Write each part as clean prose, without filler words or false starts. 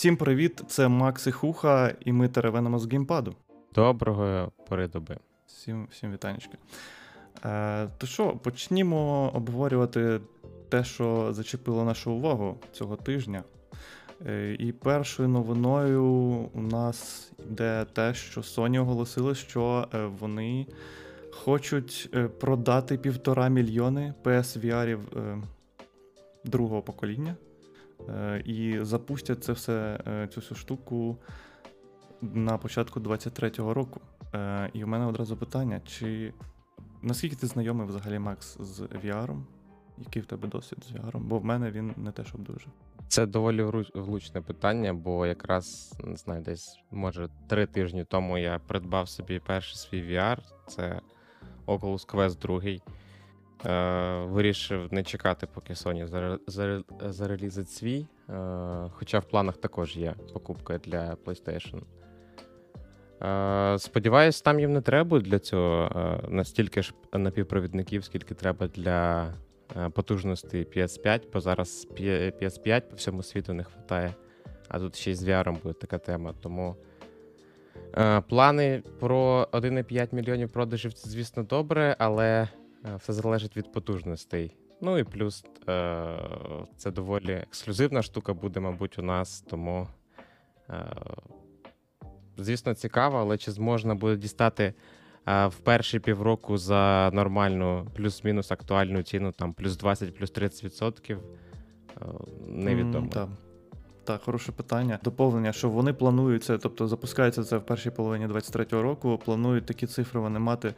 Всім привіт, це Макс і Хуха, і ми теревенемо з геймпаду. Доброго передоби. Всім вітанечки. То що, почнімо обговорювати те, що зачепило нашу увагу цього тижня. І першою новиною у нас йде те, що Sony оголосили, що вони хочуть продати 1,5 мільйони PSVR-ів другого покоління. І запустять це все, цю всю штуку на початку 23-го року. І в мене одразу питання, чи наскільки ти знайомий взагалі, Макс, з VR-ом? Який в тебе досвід з VR-ом? Бо в мене він не те, щоб дуже. Це доволі влучне питання, бо якраз, не знаю, десь, може, 3 тижні тому я придбав собі перший свій VR. Це Oculus Quest 2. Вирішив не чекати, поки Sony зарелізить свій, хоча в планах також є покупка для PlayStation. Сподіваюсь, там їм не треба для цього настільки ж напівпровідників, скільки треба для потужності PS5, бо зараз PS5 по всьому світу не вистачає, а тут ще й з VR буде така тема, тому... Плани про 1,5 мільйонів продажів, це, звісно, добре, але... Все залежить від потужностей. Ну і плюс це доволі ексклюзивна штука буде, мабуть, у нас, тому, звісно, цікаво, але чи зможна буде дістати в перші півроку за нормальну плюс-мінус актуальну ціну, там плюс 20, плюс 30%, невідомо. Так, хороше питання. Доповнення, що вони планують це, тобто запускається це в першій половині 23-го року, планують такі цифри вони мати,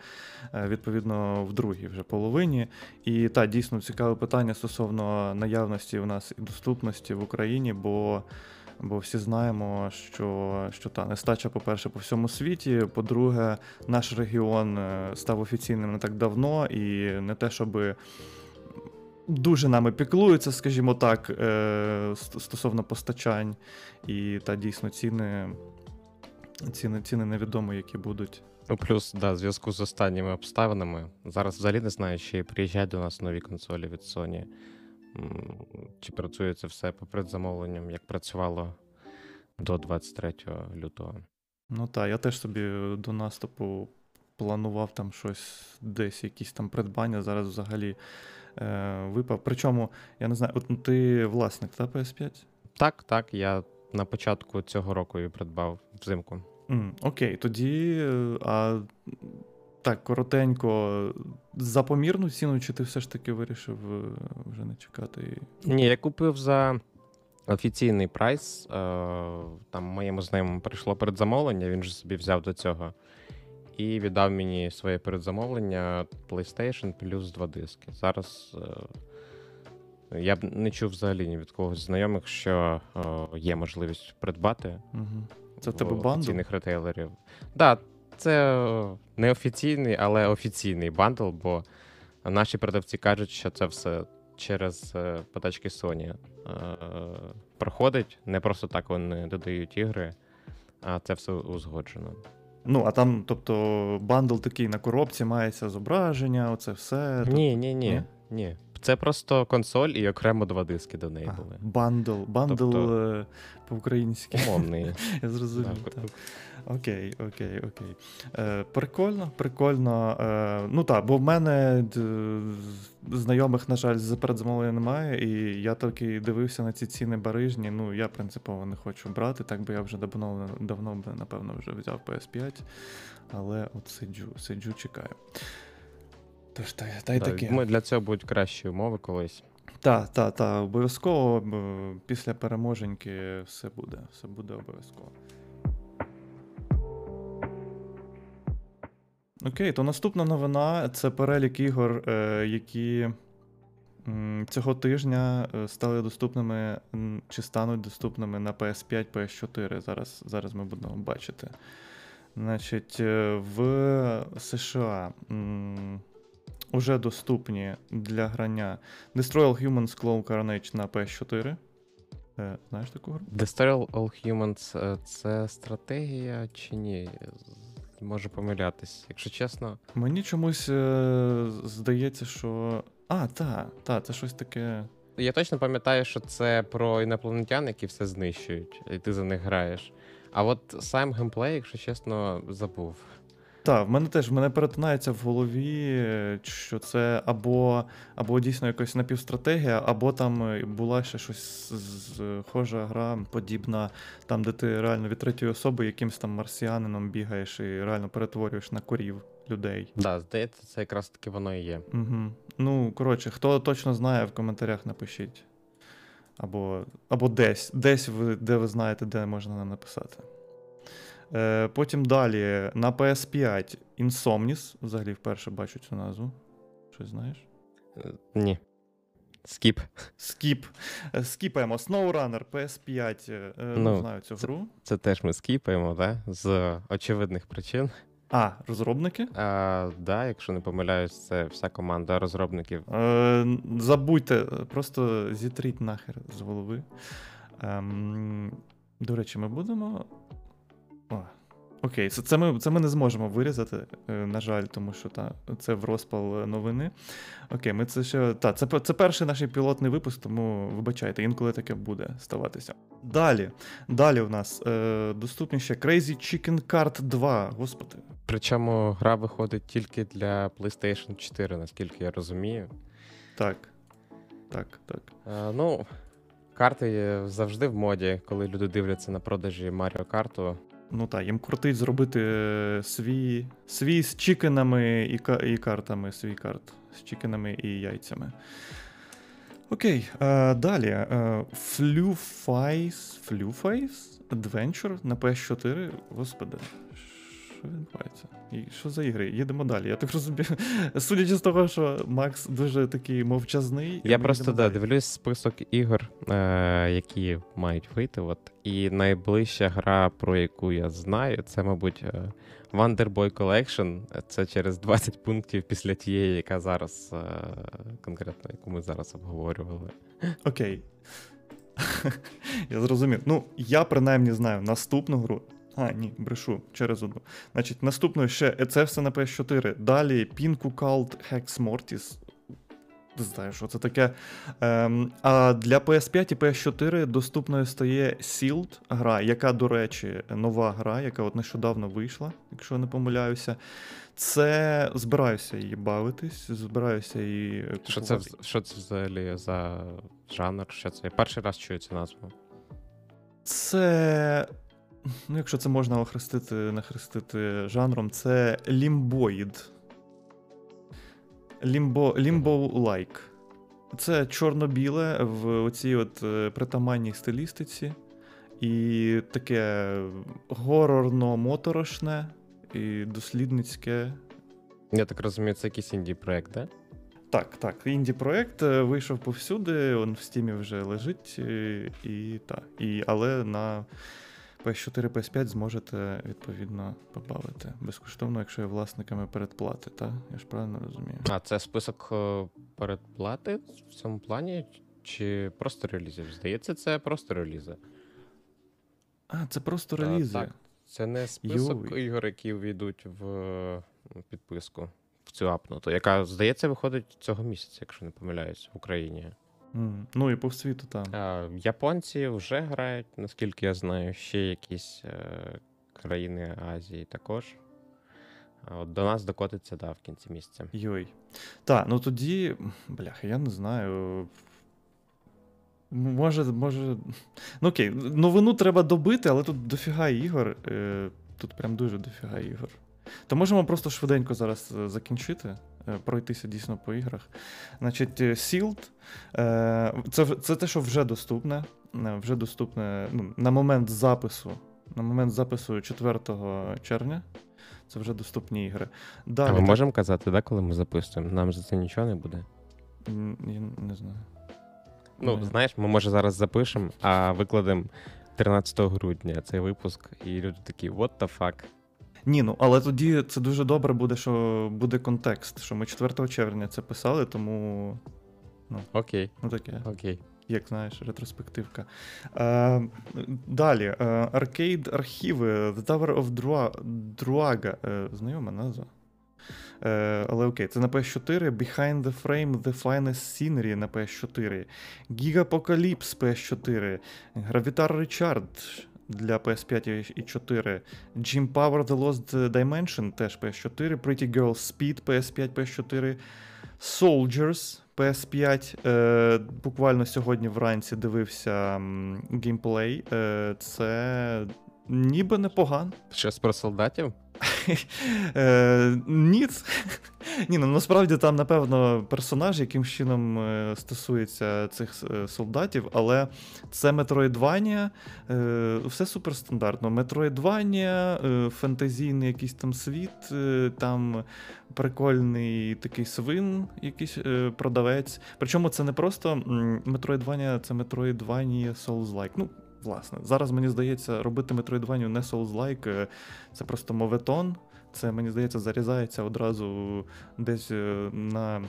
відповідно, в другій вже половині. І так, дійсно цікаве питання стосовно наявності у нас і доступності в Україні, бо всі знаємо, що та нестача, по-перше, по всьому світі, по-друге, наш регіон став офіційним не так давно, і не те, щоби... Дуже нами піклуються, скажімо так, стосовно постачань, і та дійсно ціни невідомо, які будуть. Ну плюс, да, в зв'язку з останніми обставинами. Зараз взагалі не знаю, чи приїжджають до нас нові консолі від Sony, чи працює це все по предзамовленням, як працювало до 23 лютого. Ну так, я теж собі до наступу планував там щось, десь якісь там придбання, зараз взагалі випав. Причому, я не знаю, от ти власник, та, PS5? Так, я на початку цього року її придбав взимку. Окей, тоді, так, коротенько, за помірну ціну, чи ти все ж таки вирішив вже не чекати? Ні, я купив за офіційний прайс, там моєму знайомому прийшло передзамовлення, він же собі взяв до цього. І віддав мені своє передзамовлення PlayStation плюс 2 диски. Зараз я б не чув взагалі ні від когось знайомих, що є можливість придбати. Це тебе бандл? Офіційних ретейлерів. Так, це неофіційний, але офіційний бандл, бо наші продавці кажуть, що це все через подачки Sony проходить. Не просто так вони додають ігри, а це все узгоджено. Ну, а там, тобто, бандл такий на коробці, мається зображення, оце все. Ні. Це просто консоль і окремо 2 диски до неї були. Бандл тобто... по-українськи. Умовний. Я зрозумів. Так. Окей. Прикольно. Ну так, бо в мене знайомих, на жаль, з передзамовлення немає, і я таки дивився на ці ціни барижні. Ну, я принципово не хочу брати, так би я вже давно, напевно, вже взяв PS5, але от сиджу, чекаю. Тож, та й таке. Ми для цього будуть кращі умови колись. Та, обов'язково після переможеньки все буде обов'язково. Окей, то наступна новина – це перелік ігор, які цього тижня стали доступними чи стануть доступними на PS5, PS4. Зараз ми будемо бачити. Значить, в США уже доступні для грання Destroy All Humans Clone Carnage на PS4. Знаєш таку гру? Destroy All Humans – це стратегія чи ні? Можу помилятись, якщо чесно. Мені чомусь здається, що... це щось таке Я точно пам'ятаю, що це про інопланетян, які все знищують, і ти за них граєш. А от сам геймплей, якщо чесно, забув. Так, в мене перетинається в голові, що це або дійсно якась напівстратегія, або там була ще щось схожа гра, подібна, там, де ти реально від третьої особи якимсь там марсіанином бігаєш і реально перетворюєш на корів людей. Так, да, здається, це якраз таки воно і є. Угу. Ну, коротше, хто точно знає, в коментарях напишіть. Або десь ви, де ви знаєте, де можна нам написати. Потім далі на PS5 Insomnius. Взагалі вперше бачу цю назву. Щось знаєш? Ні. Скіп. Скіпаємо. Snowrunner, PS5. Не знаю цю гру. Це теж ми скіпаємо, так? Да? З очевидних причин. А, розробники? Так, да, якщо не помиляюсь, це вся команда розробників. Забудьте, просто зітріть нахер з голови. До речі, ми будемо... Окей, це ми не зможемо вирізати, на жаль, тому що це в розпал новини. Окей, ми це ще... це перший наш пілотний випуск, тому вибачайте, інколи таке буде ставатися. Далі у нас доступні ще Crazy Chicken Kart 2, господи. Причому гра виходить тільки для PlayStation 4, наскільки я розумію. Так. Ну, карти завжди в моді, коли люди дивляться на продажі Mario Kart. Ну так, їм крутить зробити свій з чікенами і картами, свій карт з чікенами і яйцями. Окей, далі. Flufise Adventure на PS4. Господи, що відбувається? Що за ігри? Їдемо далі. Я так розумію, судячи з того, що Макс дуже такий мовчазний. Я просто дивлюсь список ігор, які мають вийти. І найближча гра, про яку я знаю, це, мабуть, Wonder Boy Collection. Це через 20 пунктів після тієї, яка зараз, конкретно, яку ми зараз обговорювали. Окей. Я зрозумів. Ну, я принаймні знаю наступну гру. А, ні, брешу, через одну. Значить, наступною ще це все на PS4. Далі Pinku Cult Hex Mortis. Не знаю, що це таке. А для PS5 і PS4 доступною стає Sealed гра, яка, до речі, нова гра, яка от нещодавно вийшла, якщо не помиляюся. Це збираюся її бавитись, збираюся її купувати. Що це взагалі за жанр? Що це? Я перший раз чую цю назву. Це... Ну, якщо це можна нахрестити жанром, це лімбоїд. Лімбо-лайк. Це чорно-біле в оцій от притаманній стилістиці. І таке горорно-моторошне і дослідницьке. Я так розумію, це якийсь інді-проект, так? Так, інді-проект вийшов повсюди, він в Steam вже лежить. Але на... PS4, PS5 зможете, відповідно, побавити. Безкоштовно, якщо є власниками передплати, так? Я ж правильно розумію. А це список передплати в цьому плані? Чи просто релізів? Здається, це просто релізи. А, це просто релізи. Так, це не список ігор, які війдуть в підписку, в цю апнуту, яка, здається, виходить цього місяця, якщо не помиляюсь, в Україні. Ну і по світу там. Японці вже грають, наскільки я знаю, ще якісь країни Азії також. От до нас докотиться, в кінці місяця. Йой. Так, ну тоді, бляха, я не знаю. Може... Ну окей, новину треба добити, але тут дофіга ігор. Тут прям дуже дофіга ігор. То можемо просто швиденько зараз закінчити. Пройтися дійсно по іграх. Значить, Sealed це те, що вже доступне. Вже доступне на момент запису 4 червня. Це вже доступні ігри. Далі, а ми можемо казати, коли ми записуємо? Нам за це нічого не буде? Я не знаю. Знаєш, ми може зараз запишемо, а викладемо 13 грудня цей випуск, і люди такі, what the fuck? Ні, але тоді це дуже добре буде, що буде контекст, що ми 4 червня це писали, тому... Окей. Таке. Як знаєш, ретроспективка. Далі. Arcade архіви The Tower of Druaga. Знайома назва? Але окей, це на PS4, Behind the Frame, The Finest Scenery на PS4, Gigapocalypse PS4, Gravitar Richard для PS5 і 4, Jim Power The Lost Dimension теж PS4, Pretty Girl Speed PS5, PS4, Soldiers PS5, буквально сьогодні вранці дивився геймплей, це ніби непогано. Щось про солдатів? Ніц. Ні, ну насправді там, напевно, персонаж яким чином стосується цих солдатів, але це Метроїдванія, все суперстандартно. Метроїдванія, фентезійний якийсь там світ, там прикольний такий свин, якийсь продавець. Причому це не просто Метроїдванія, це Метроїдванія Souls-like. Ну, власне, зараз, мені здається, робити Metroidvania не Souls-like, це просто моветон. Це, мені здається, зарізається одразу десь на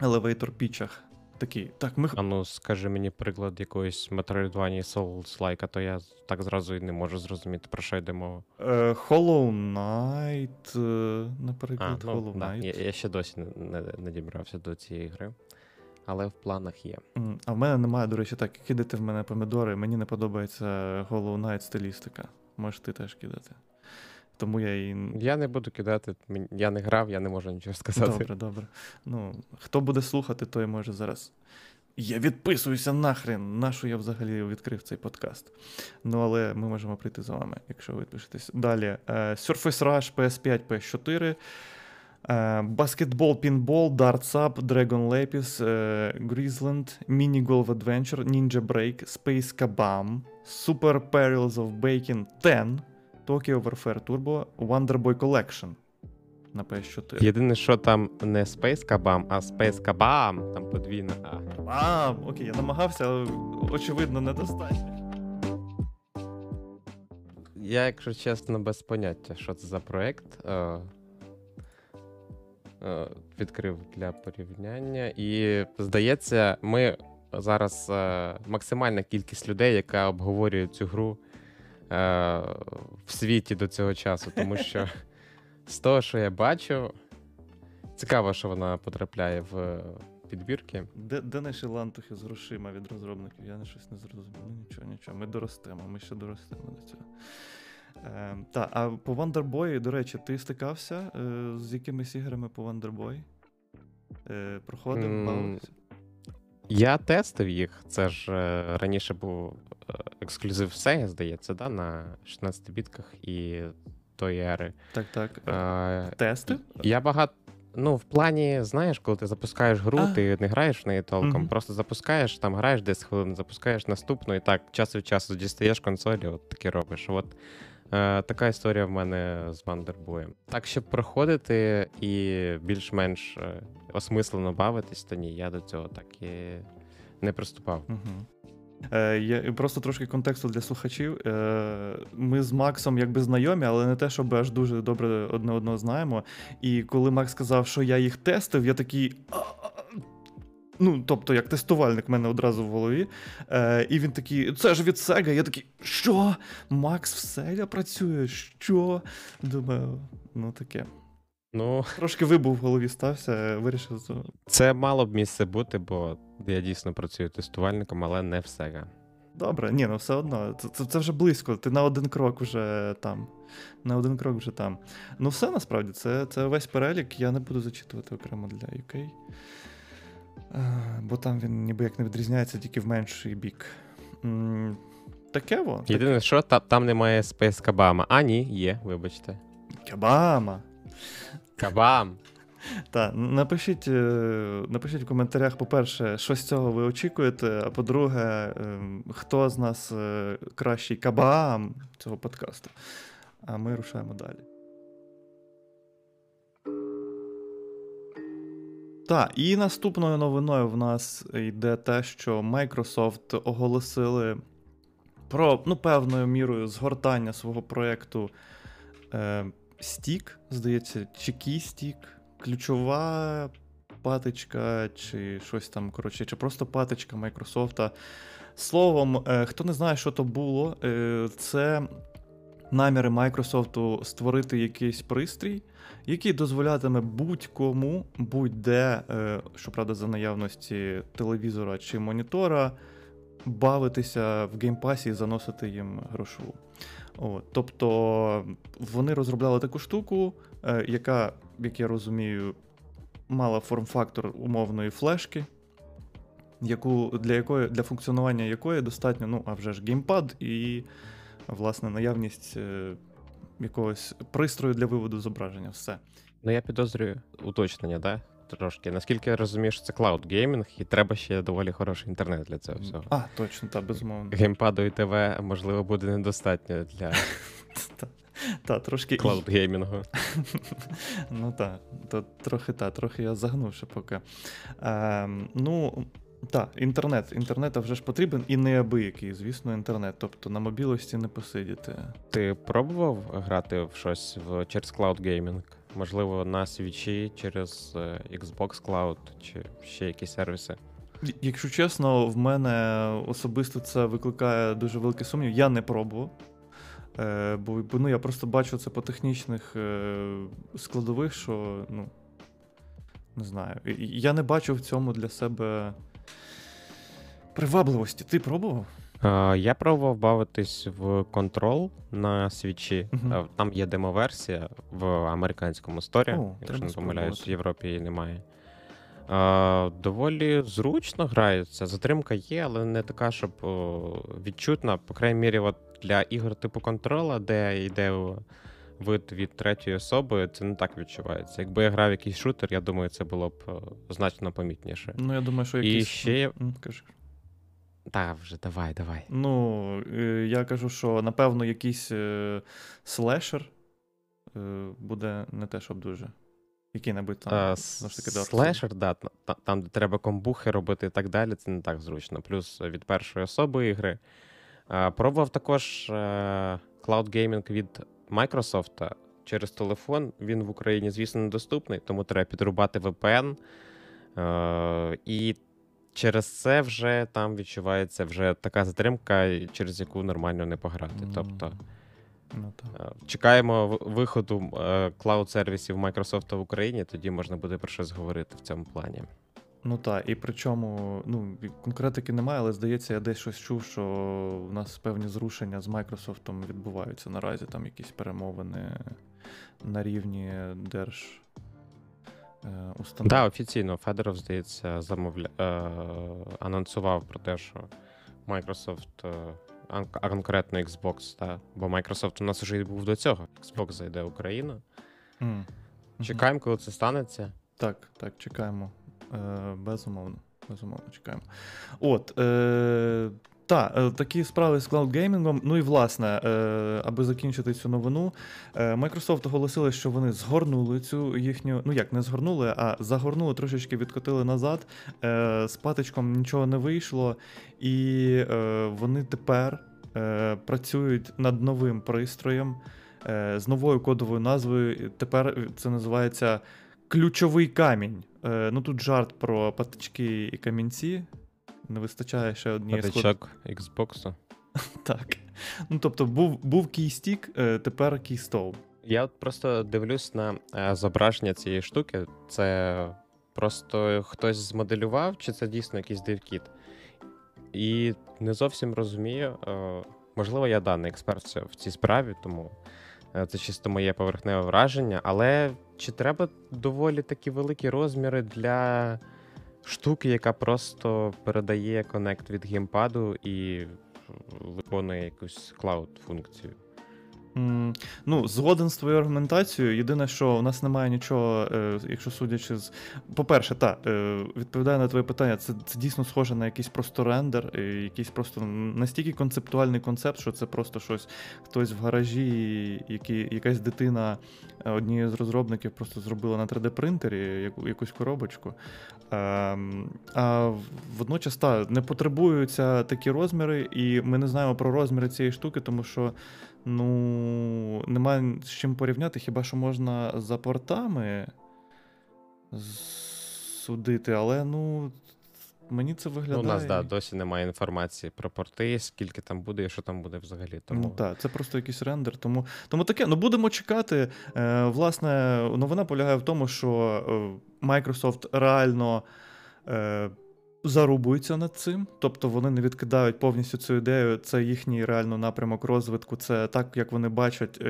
елевейтор-пічах. Такі, так, ми... А ну, скажи мені приклад якоїсь Metroidvania Souls-like, а то я так зразу і не можу зрозуміти, про що йде мова. Hollow Knight, наприклад, ну, Hollow Knight. Я ще досі не дібрався до цієї гри. Але в планах є. А в мене немає, до речі, так, кидати в мене помідори. Мені не подобається Hollow Knight стилістика. Можеш ти теж кидати. Тому я її... Я не буду кидати. Я не грав, я не можу нічого сказати. Добре, добре. Ну, хто буде слухати, той може зараз. Я відписуюся нахрен, на що я взагалі відкрив цей подкаст. Ну, але ми можемо прийти за вами, якщо ви відпишетесь. Далі. Surface Rush, PS5, PS4. Баскетбол, пінбол, Darts Up, Dragon Lapis, Grizzland, Mini Golf Adventure, Ninja Break, Space Kabam, Super Perils of Baking 10, Tokyo Warfare Turbo, Wonder Boy Collection на PS4. Єдине, що там не Space Kabam, а Space Kabam, там подвійна А. Бам! Окей, я намагався, але очевидно недостатньо. Я, якщо чесно, без поняття, що це за проект. Відкрив для порівняння. І, здається, ми зараз максимальна кількість людей, яка обговорює цю гру в світі до цього часу. Тому що з того, що я бачу, цікаво, що вона потрапляє в підбірки. Де наші лантухи з грошима від розробників? Я щось не зрозумів. Ну, нічого. Ми доростемо. Ми ще доростемо до цього. Так, а по Wonder Boy, до речі, ти стикався з якимись іграми по Wonder Boy? Проходив, бавився? Я тестив їх. Це ж раніше був ексклюзив Sega, здається, да? На 16-бітках і тої ери. Так. Тестив? Я багато... Ну, в плані, знаєш, коли ти запускаєш гру, ти не граєш в неї толком, просто запускаєш, там граєш 10 хвилин, запускаєш наступну, і так час від часу дістаєш консолі, от таке робиш. От така історія в мене з Вандербоєм. Так, щоб проходити і більш-менш осмислено бавитись, то ні, я до цього так і не приступав. Я просто трошки контексту для слухачів. Ми з Максом якби знайомі, але не те, щоб аж дуже добре одне одного знаємо. І коли Макс сказав, що я їх тестив, я такий... Ну, тобто, як тестувальник в мене одразу в голові. І він такий, це ж від Sega. Я такий, що? Макс в Sega працює? Що? Думаю, ну таке. Ну, трошки вибув в голові стався, вирішив. Це мало б місце бути, бо я дійсно працюю тестувальником, але не в Sega. Добре, ні, ну все одно, це вже близько, ти на один крок вже там. Ну все, насправді, це весь перелік, я не буду зачитувати окремо для UK. Бо там він ніби як не відрізняється, тільки в менший бік. Таке во. Єдине, що там немає Space Kabama. А ні, є, вибачте. Кабама! Кабам! Так, напишіть в коментарях, по-перше, що з цього ви очікуєте, а по-друге, хто з нас кращий кабам цього подкасту. А ми рушаємо далі. Так, і наступною новиною в нас йде те, що Microsoft оголосили про, ну, певною мірою згортання свого проєкту Стік, здається, чи кістік, ключова патичка, чи щось там, коротше, чи просто патичка Microsoft. Словом, хто не знає, що то було, це наміри Microsoft створити якийсь пристрій, який дозволятиме будь-кому, будь-де, щоправда, за наявності телевізора чи монітора, бавитися в геймпасі і заносити їм грошову. Тобто вони розробляли таку штуку, яка, як я розумію, мала форм-фактор умовної флешки, для функціонування якої достатньо, а вже ж геймпад і, власне, наявність якогось пристрою для виводу зображення, все. Я підозрюю уточнення, да? Трошки. Наскільки я розумію, що це клауд-геймінг, і треба ще доволі хороший інтернет для цього всього. Точно, так, безумовно. Геймпаду і ТВ, можливо, буде недостатньо для... клауд-геймінгу. Трохи я загнувши поки. Інтернет. Інтернет вже ж потрібен і неабиякий, звісно, інтернет. Тобто на мобілості не посидіти. Ти пробував грати в щось через клауд-геймінг? Можливо, на свічі, через Xbox Cloud чи ще якісь сервіси? Якщо чесно, в мене особисто це викликає дуже великий сумнів. Я не пробував. Бо я просто бачу це по технічних складових, що, не знаю. Я не бачу в цьому для себе привабливості. Ти пробував? Я пробував бавитись в Control на свічі. Uh-huh. Там є демо-версія в американському сторі, якщо не помиляюсь, в Європі її немає. Доволі зручно грається, затримка є, але не така, щоб відчутна. По крайній мірі, для ігор типу Контрола, де йде вид від третьої особи, це не так відчувається. Якби я грав в якийсь шутер, я думаю, це було б значно помітніше. Я думаю, що якийсь... Так, вже, давай. Я кажу, що, напевно, якийсь слешер буде не те, щоб дуже. Який-небудь там. Слешер, там, де треба комбухи робити і так далі, це не так зручно. Плюс від першої особи ігри. Пробував також клауд-геймінг від Microsoft через телефон. Він в Україні, звісно, недоступний, тому треба підрубати VPN. І через це вже там відчувається вже така затримка, через яку нормально не пограти. Тобто чекаємо виходу клауд-сервісів Microsoft в Україні, тоді можна буде про щось говорити в цьому плані. І причому, конкретики немає, але, здається, я десь щось чув, що в нас певні зрушення з Microsoft відбуваються наразі, там якісь перемовини на рівні держустанов. Так, офіційно Федоров, здається, анонсував про те, що Microsoft, а конкретно Xbox, бо Microsoft у нас вже був до цього, Xbox зайде в Україну. Чекаємо, коли це станеться. Так, чекаємо. Безумовно чекаємо. Такі справи з клауд-геймінгом. І, власне, аби закінчити цю новину, Microsoft оголосили, що вони згорнули цю їхню... не згорнули, а загорнули, трошечки відкотили назад. З патичком нічого не вийшло. І вони тепер працюють над новим пристроєм з новою кодовою назвою. Тепер це називається «Ключовий камінь». Тут жарт про патички і камінці. Не вистачає ще однієї патичок Xbox. Так. Тобто був кейстік, тепер кейстов. Я просто дивлюсь на зображення цієї штуки. Це просто хтось змоделював, чи це дійсно якийсь девкіт? І не зовсім розумію. Можливо, я не експерт в цій справі, тому це чисто моє поверхневе враження. Але чи треба доволі такі великі розміри для штуки, яка просто передає коннект від геймпаду і виконує якусь клауд-функцію? Згоден з твоєю аргументацією. Єдине, що у нас немає нічого, якщо судячи з... По-перше, відповідаю на твоє питання, це дійсно схоже на якийсь просто рендер, якийсь просто настільки концептуальний концепт, що це просто щось, хтось в гаражі, якась дитина однієї з розробників просто зробила на 3D-принтері якусь коробочку. А водночас, не потребуються такі розміри, і ми не знаємо про розміри цієї штуки, тому що немає з чим порівняти, хіба що можна за портами судити, але Мені це виглядає... Ну, у нас, да, досі немає інформації про порти, скільки там буде і що там буде взагалі. Тому... Ну, так, це просто якийсь рендер. Тому таке, ну, будемо чекати. Власне, новина полягає в тому, що Microsoft реально зарубуються над цим. Тобто вони не відкидають повністю цю ідею. Це їхній реально напрямок розвитку. Це так, як вони бачать...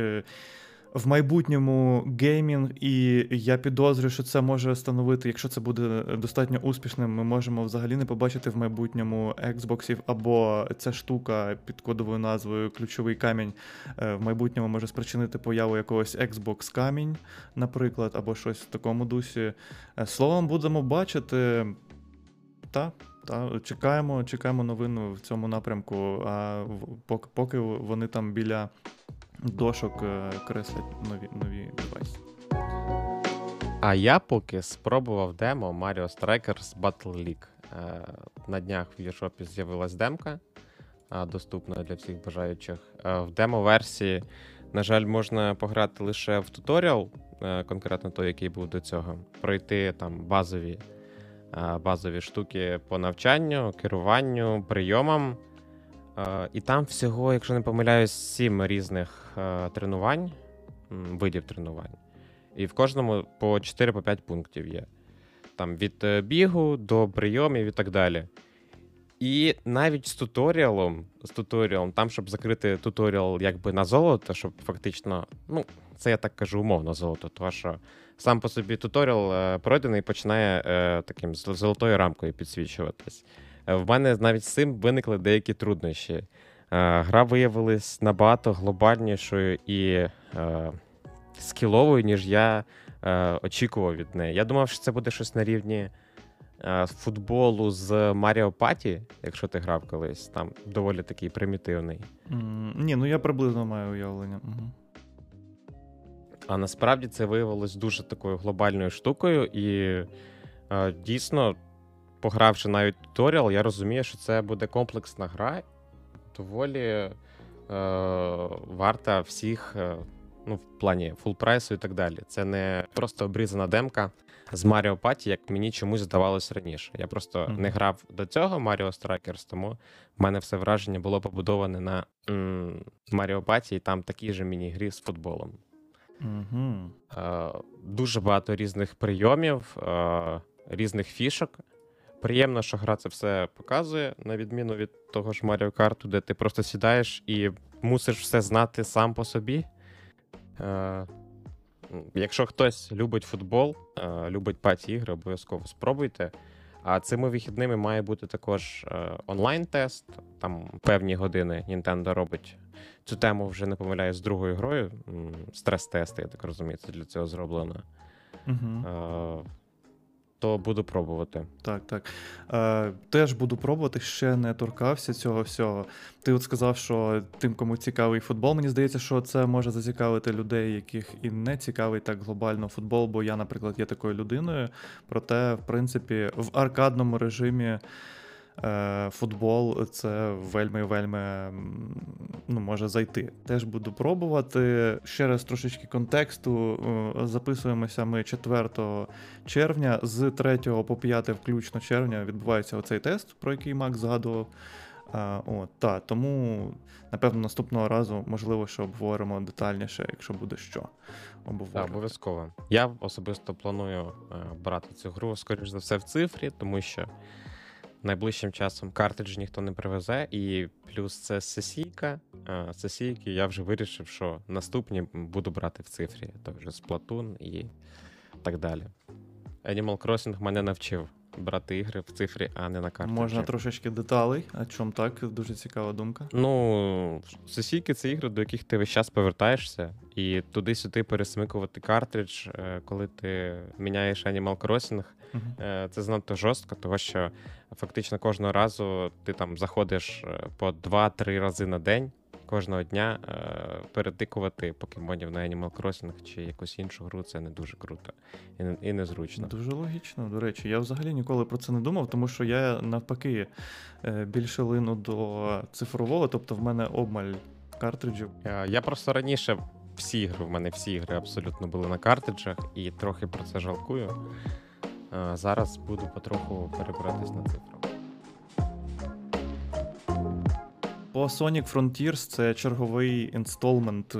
В майбутньому геймінг, і я підозрюю, що це може становити, якщо це буде достатньо успішним, ми можемо взагалі не побачити в майбутньому Xboxів, або ця штука під кодовою назвою «Ключовий камінь» в майбутньому може спричинити появу якогось Xbox камінь, наприклад, або щось в такому дусі. Словом, будемо бачити, чекаємо новину в цьому напрямку, а поки вони там біля... дошок креслять нові девайси. А я поки спробував демо Mario Strikers Battle League. На днях в eShop з'явилась демка, доступна для всіх бажаючих. В демо-версії, на жаль, можна пограти лише в туторіал, конкретно той, який був до цього. Пройти там базові штуки по навчанню, керуванню, прийомам. І там всього, якщо не помиляюсь, 7 різних тренувань, видів тренувань. І в кожному по 4-5 пунктів є. Там від бігу до прийомів і так далі. І навіть з туторіалом, там, щоб закрити туторіал якби на золото, щоб фактично, ну, це я так кажу умовно золото, тому що сам по собі туторіал пройдений починає таким золотою рамкою підсвічуватись. В мене навіть з цим виникли деякі труднощі. Гра виявилась набагато глобальнішою і скіловою, ніж я очікував від неї. Я думав, що це буде щось на рівні футболу з Маріо Паті, якщо ти грав колись, там доволі такий примітивний. Ні, ну я приблизно маю уявлення. Угу. А насправді це виявилось дуже такою глобальною штукою і дійсно... Погравши навіть туторіал, я розумію, що це буде комплексна гра, доволі варта всіх, ну, в плані фулл-прайсу і так далі. Це не просто обрізана демка з Mario Party, як мені чомусь здавалось раніше. Я просто не грав до цього Mario Strikers, тому в мене все враження було побудоване на Mario Party, і там такі ж міні-грі з футболом. Дуже багато різних прийомів, різних фішок. Приємно, що гра це все показує, на відміну від того ж Mario Kart, де ти просто сідаєш і мусиш все знати сам по собі. Якщо хтось любить футбол, любить паті-ігри, обов'язково спробуйте. А цими вихідними має бути також онлайн-тест, там певні години Nintendo робить. Цю тему вже не помиляюсь з другою грою, стрес-тести, я так розумію, це для цього зроблено. То буду пробувати. Так. Теж буду пробувати, ще не торкався цього всього. Ти от сказав, що тим, кому цікавий футбол, мені здається, що це може зацікавити людей, яких і не цікавий так глобально футбол, бо я, наприклад, є такою людиною. Проте, в принципі, в аркадному режимі футбол це вельми-вельми, ну, може зайти. Теж буду пробувати. Ще раз трошечки контексту. Записуємося ми 4 червня. З 3 по 5 включно червня відбувається оцей тест, про який Макс згадував. Тому, напевно, наступного разу, можливо, що обговоримо детальніше, якщо буде що обговорити. Так, обов'язково. Я особисто планую брати цю гру, скоріш за все, в цифрі, тому що найближчим часом картридж ніхто не привезе, і плюс це сесійка. Сесійки я вже вирішив, що наступні буду брати в цифрі. Тобто Splatoon і так далі. Animal Crossing мене навчив брати ігри в цифрі, а не на картриджі. Можна трошечки деталей, а чому так? Дуже цікава думка. Ну, сесійки — це ігри, до яких ти весь час повертаєшся, і туди-сюди пересмикувати картридж, коли ти міняєш Animal Crossing, це занадто жорстко, тому що фактично кожного разу ти там заходиш по 2-3 рази на день, кожного дня перетикувати покемонів на Animal Crossing чи якусь іншу гру, це не дуже круто і незручно. Дуже логічно, до речі. Я взагалі ніколи про це не думав, тому що я навпаки більше лину до цифрового, тобто в мене обмаль картриджів. Я просто раніше всі ігри абсолютно були на картриджах і трохи про це жалкую. Зараз буду потроху перебратись на цифру. По Sonic Frontiers це черговий інсталмент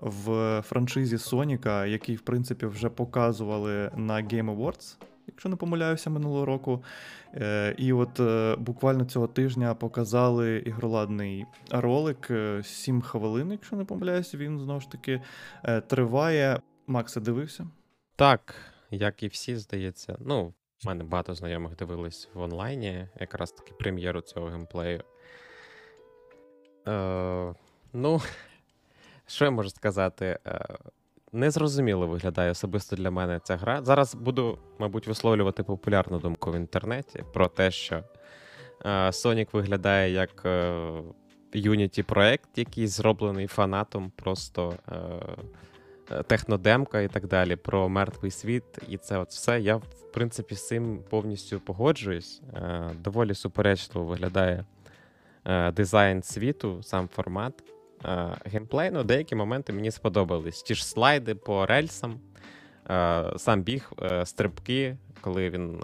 в франшизі Соніка, який, в принципі, вже показували на Game Awards, якщо не помиляюся, минулого року. І от буквально цього тижня показали ігроладний ролик, 7 хвилин, якщо не помиляюся, він, знову ж таки, триває. Макса, дивився? Так, як і всі, здається. Ну, в мене багато знайомих дивились в онлайні, якраз таки прем'єру цього геймплею. Ну, що я можу сказати? Незрозуміло виглядає особисто для мене ця гра. Зараз буду, мабуть, висловлювати популярну думку в інтернеті про те, що Sonic виглядає як Unity-проект, який зроблений фанатом просто технодемка і так далі, про мертвий світ. І це от все. Я, в принципі, з цим повністю погоджуюсь. Доволі суперечливо виглядає дизайн світу, сам формат. Геймплей, ну, деякі моменти мені сподобались. Ті ж слайди по рельсам, сам біг, стрибки, коли він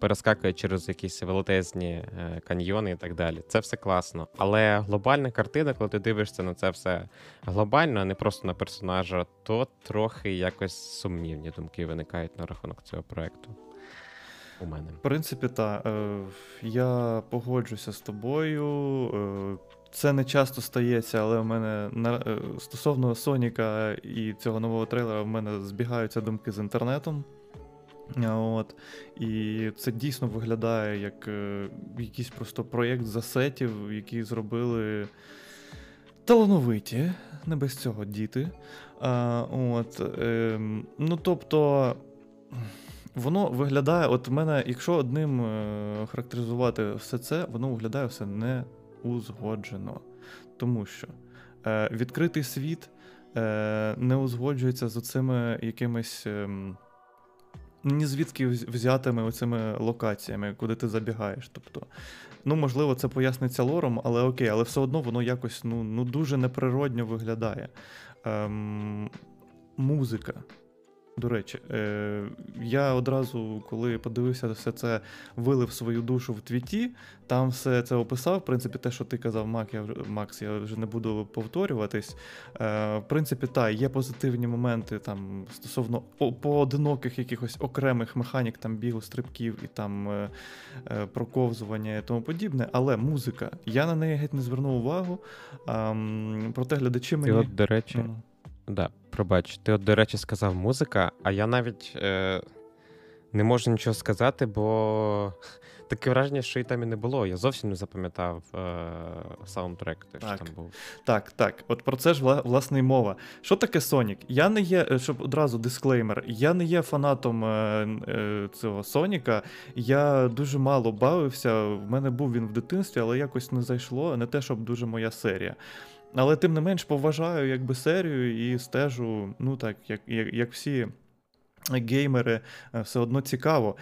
перескакує через якісь велетезні каньйони і так далі. Це все класно. Але глобальна картина, коли ти дивишся на це все глобально, а не просто на персонажа, то трохи якось сумнівні думки виникають на рахунок цього проекту. У мене. В принципі, так. Я погоджуся з тобою. Це не часто стається, але в мене стосовно Соніка і цього нового трейлера в мене збігаються думки з інтернетом. От. І це дійсно виглядає як якийсь просто проєкт засетів, які зробили талановиті, не без цього діти. От. Ну, тобто, воно виглядає, от в мене, якщо одним характеризувати все це, воно виглядає все не узгоджено. Тому що відкритий світ не узгоджується з оцими якимись ні звідки взятими оцими локаціями, куди ти забігаєш. Тобто, ну, можливо, це поясниться лором, але окей, але все одно воно якось ну дуже неприродньо виглядає. Музика. До речі, я одразу, коли подивився все це, вилив свою душу в твіті, там все це описав, в принципі, те, що ти казав, Макс, я вже не буду повторюватись. В принципі, так, є позитивні моменти там стосовно поодиноких якихось окремих механік, там бігу, стрибків і там проковзування і тому подібне, але музика, я на неї геть не звернув увагу, проте глядачі мені... І от, до речі... Да, пробач, ти от, до речі, сказав музика, а я навіть не можу нічого сказати, бо таке враження, що і там і не було. Я зовсім не запам'ятав саундтрек, те, що там був. Так. От про це ж, власне, і мова. Що таке Sonic? Я не є, щоб одразу дисклеймер, я не є фанатом цього Соніка. Я дуже мало бавився, в мене був він в дитинстві, але якось не зайшло, не те, щоб дуже моя серія. Але, тим не менш, поважаю якби серію і стежу, ну так, як всі геймери, все одно цікаво.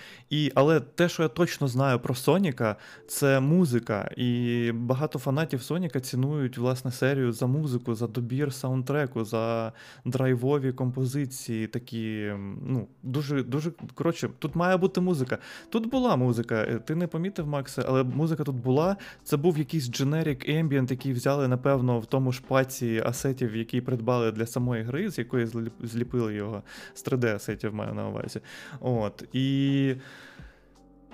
Але те, що я точно знаю про Соніка, це музика. І багато фанатів Соніка цінують, власне, серію за музику, за добір саундтреку, за драйвові композиції такі, ну, дуже, дуже, коротше, тут має бути музика. Тут була музика, ти не помітив, Максе, але музика тут була. Це був якийсь дженерік ембієнт, який взяли, напевно, в тому ж паці асетів, які придбали для самої гри, з якої зліпили його з 3D-асетів. Маю на увазі. От. І...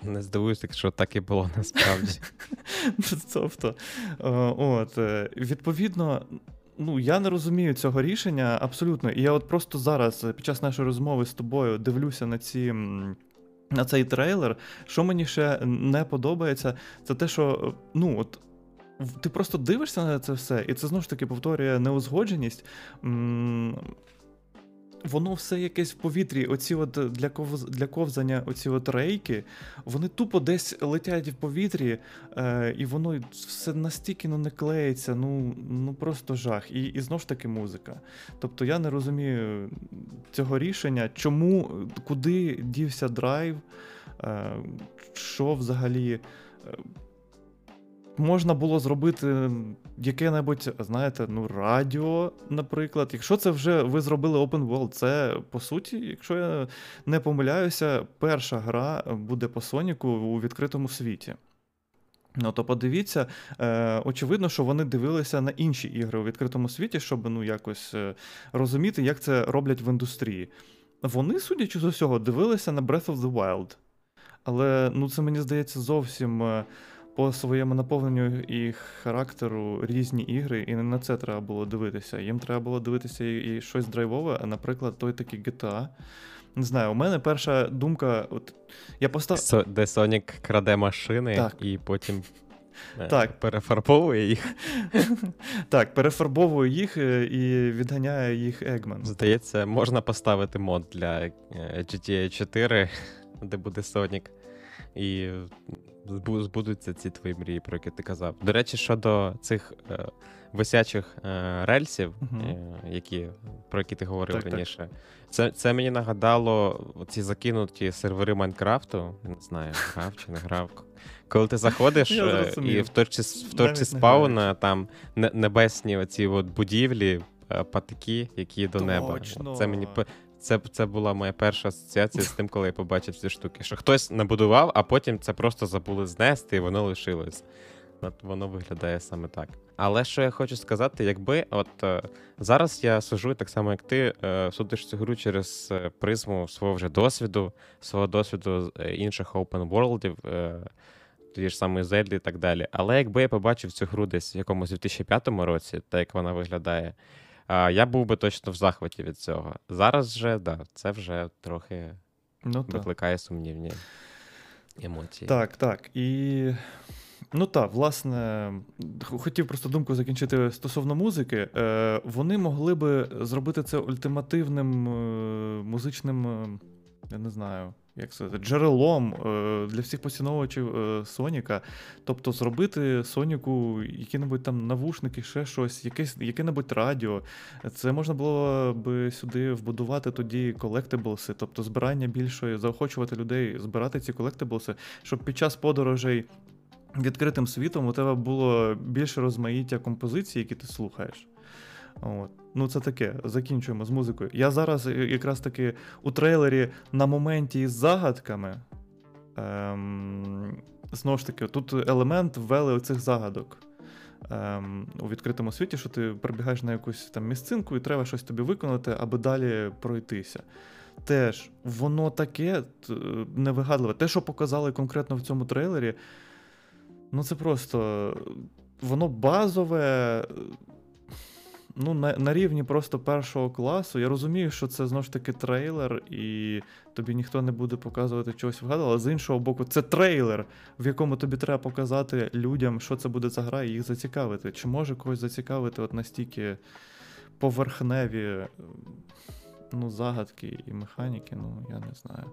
Не здивуюся, якщо так і було насправді. Тобто, от, відповідно, ну, я не розумію цього рішення абсолютно. І я от просто зараз, під час нашої розмови з тобою, дивлюся на цей трейлер. Що мені ще не подобається, це те, що, ну, от, ти просто дивишся на це все, і це, знову ж таки, повторює неузгодженість. Воно все якесь в повітрі, оці от для ковзання оці от рейки, вони тупо десь летять в повітрі, і воно все настільки не клеїться, ну просто жах. І знову ж таки музика. Тобто я не розумію цього рішення, чому, куди дівся драйв, що взагалі... Можна було зробити яке-небудь, знаєте, ну, радіо, наприклад. Якщо це вже ви зробили Open World, це, по суті, якщо я не помиляюся, перша гра буде по Соніку у відкритому світі. Ну, то подивіться, очевидно, що вони дивилися на інші ігри у відкритому світі, щоб, ну, якось розуміти, як це роблять в індустрії. Вони, судячи з усього, дивилися на Breath of the Wild. Але, ну, це, мені здається, зовсім по своєму наповненню і характеру різні ігри, і не на це треба було дивитися. Їм треба було дивитися і щось драйвове, наприклад, той такий GTA. Не знаю, у мене перша думка... От, я де Сонік краде машини, так, і потім так перефарбовує їх. Так, перефарбовує їх і відганяє їх Егман. Здається, можна поставити мод для GTA 4, де буде Сонік, і збудуться ці твої мрії, про які ти казав. До речі, щодо цих висячих рельсів, про які ти говорив раніше, Це мені нагадало ці закинуті сервери Майнкрафту. Не знаю, грав чи не грав. Коли ти заходиш і в точці спауна там небесні оці от будівлі, патики, які до неба. Це мені... Це була моя перша асоціація з тим, коли я побачив ці штуки. Що хтось набудував, а потім це просто забули знести, і воно лишилось. От воно виглядає саме так. Але що я хочу сказати, якби от зараз я суджу так само, як ти, судиш цю гру через призму свого вже досвіду, інших open worldів, тоді ж саме Зельди і так далі. Але якби я побачив цю гру десь в якомусь 2005 році, так як вона виглядає, я був би точно в захваті від цього. Зараз же, да, це вже трохи викликає сумнівні емоції. Так. І... Ну так, власне, хотів просто думку закінчити стосовно музики. Вони могли би зробити це ультимативним музичним, я не знаю, як це, джерелом для всіх поціновувачів Соніка. Тобто зробити Соніку які-небудь там навушники, ще щось, яке-небудь радіо. Це можна було би сюди вбудувати тоді колектиблси, тобто збирання більшої, заохочувати людей збирати ці колектиблси, щоб під час подорожей відкритим світом у тебе було більше розмаїття композицій, які ти слухаєш. От. Ну це таке, закінчуємо з музикою. Я зараз якраз таки у трейлері на моменті із загадками, знову ж таки, тут елемент ввели оцих загадок у відкритому світі, що ти прибігаєш на якусь там місцинку і треба щось тобі виконати, аби далі пройтися. Теж воно таке невигадливе. Те, що показали конкретно в цьому трейлері, ну це просто, воно базове, ну на рівні просто першого класу. Я розумію, що це знову ж таки трейлер, і тобі ніхто не буде показувати чогось вгадало, але з іншого боку це трейлер, в якому тобі треба показати людям, що це буде за гра, і їх зацікавити. Чи може когось зацікавити от настільки поверхневі, ну, загадки і механіки, ну я не знаю.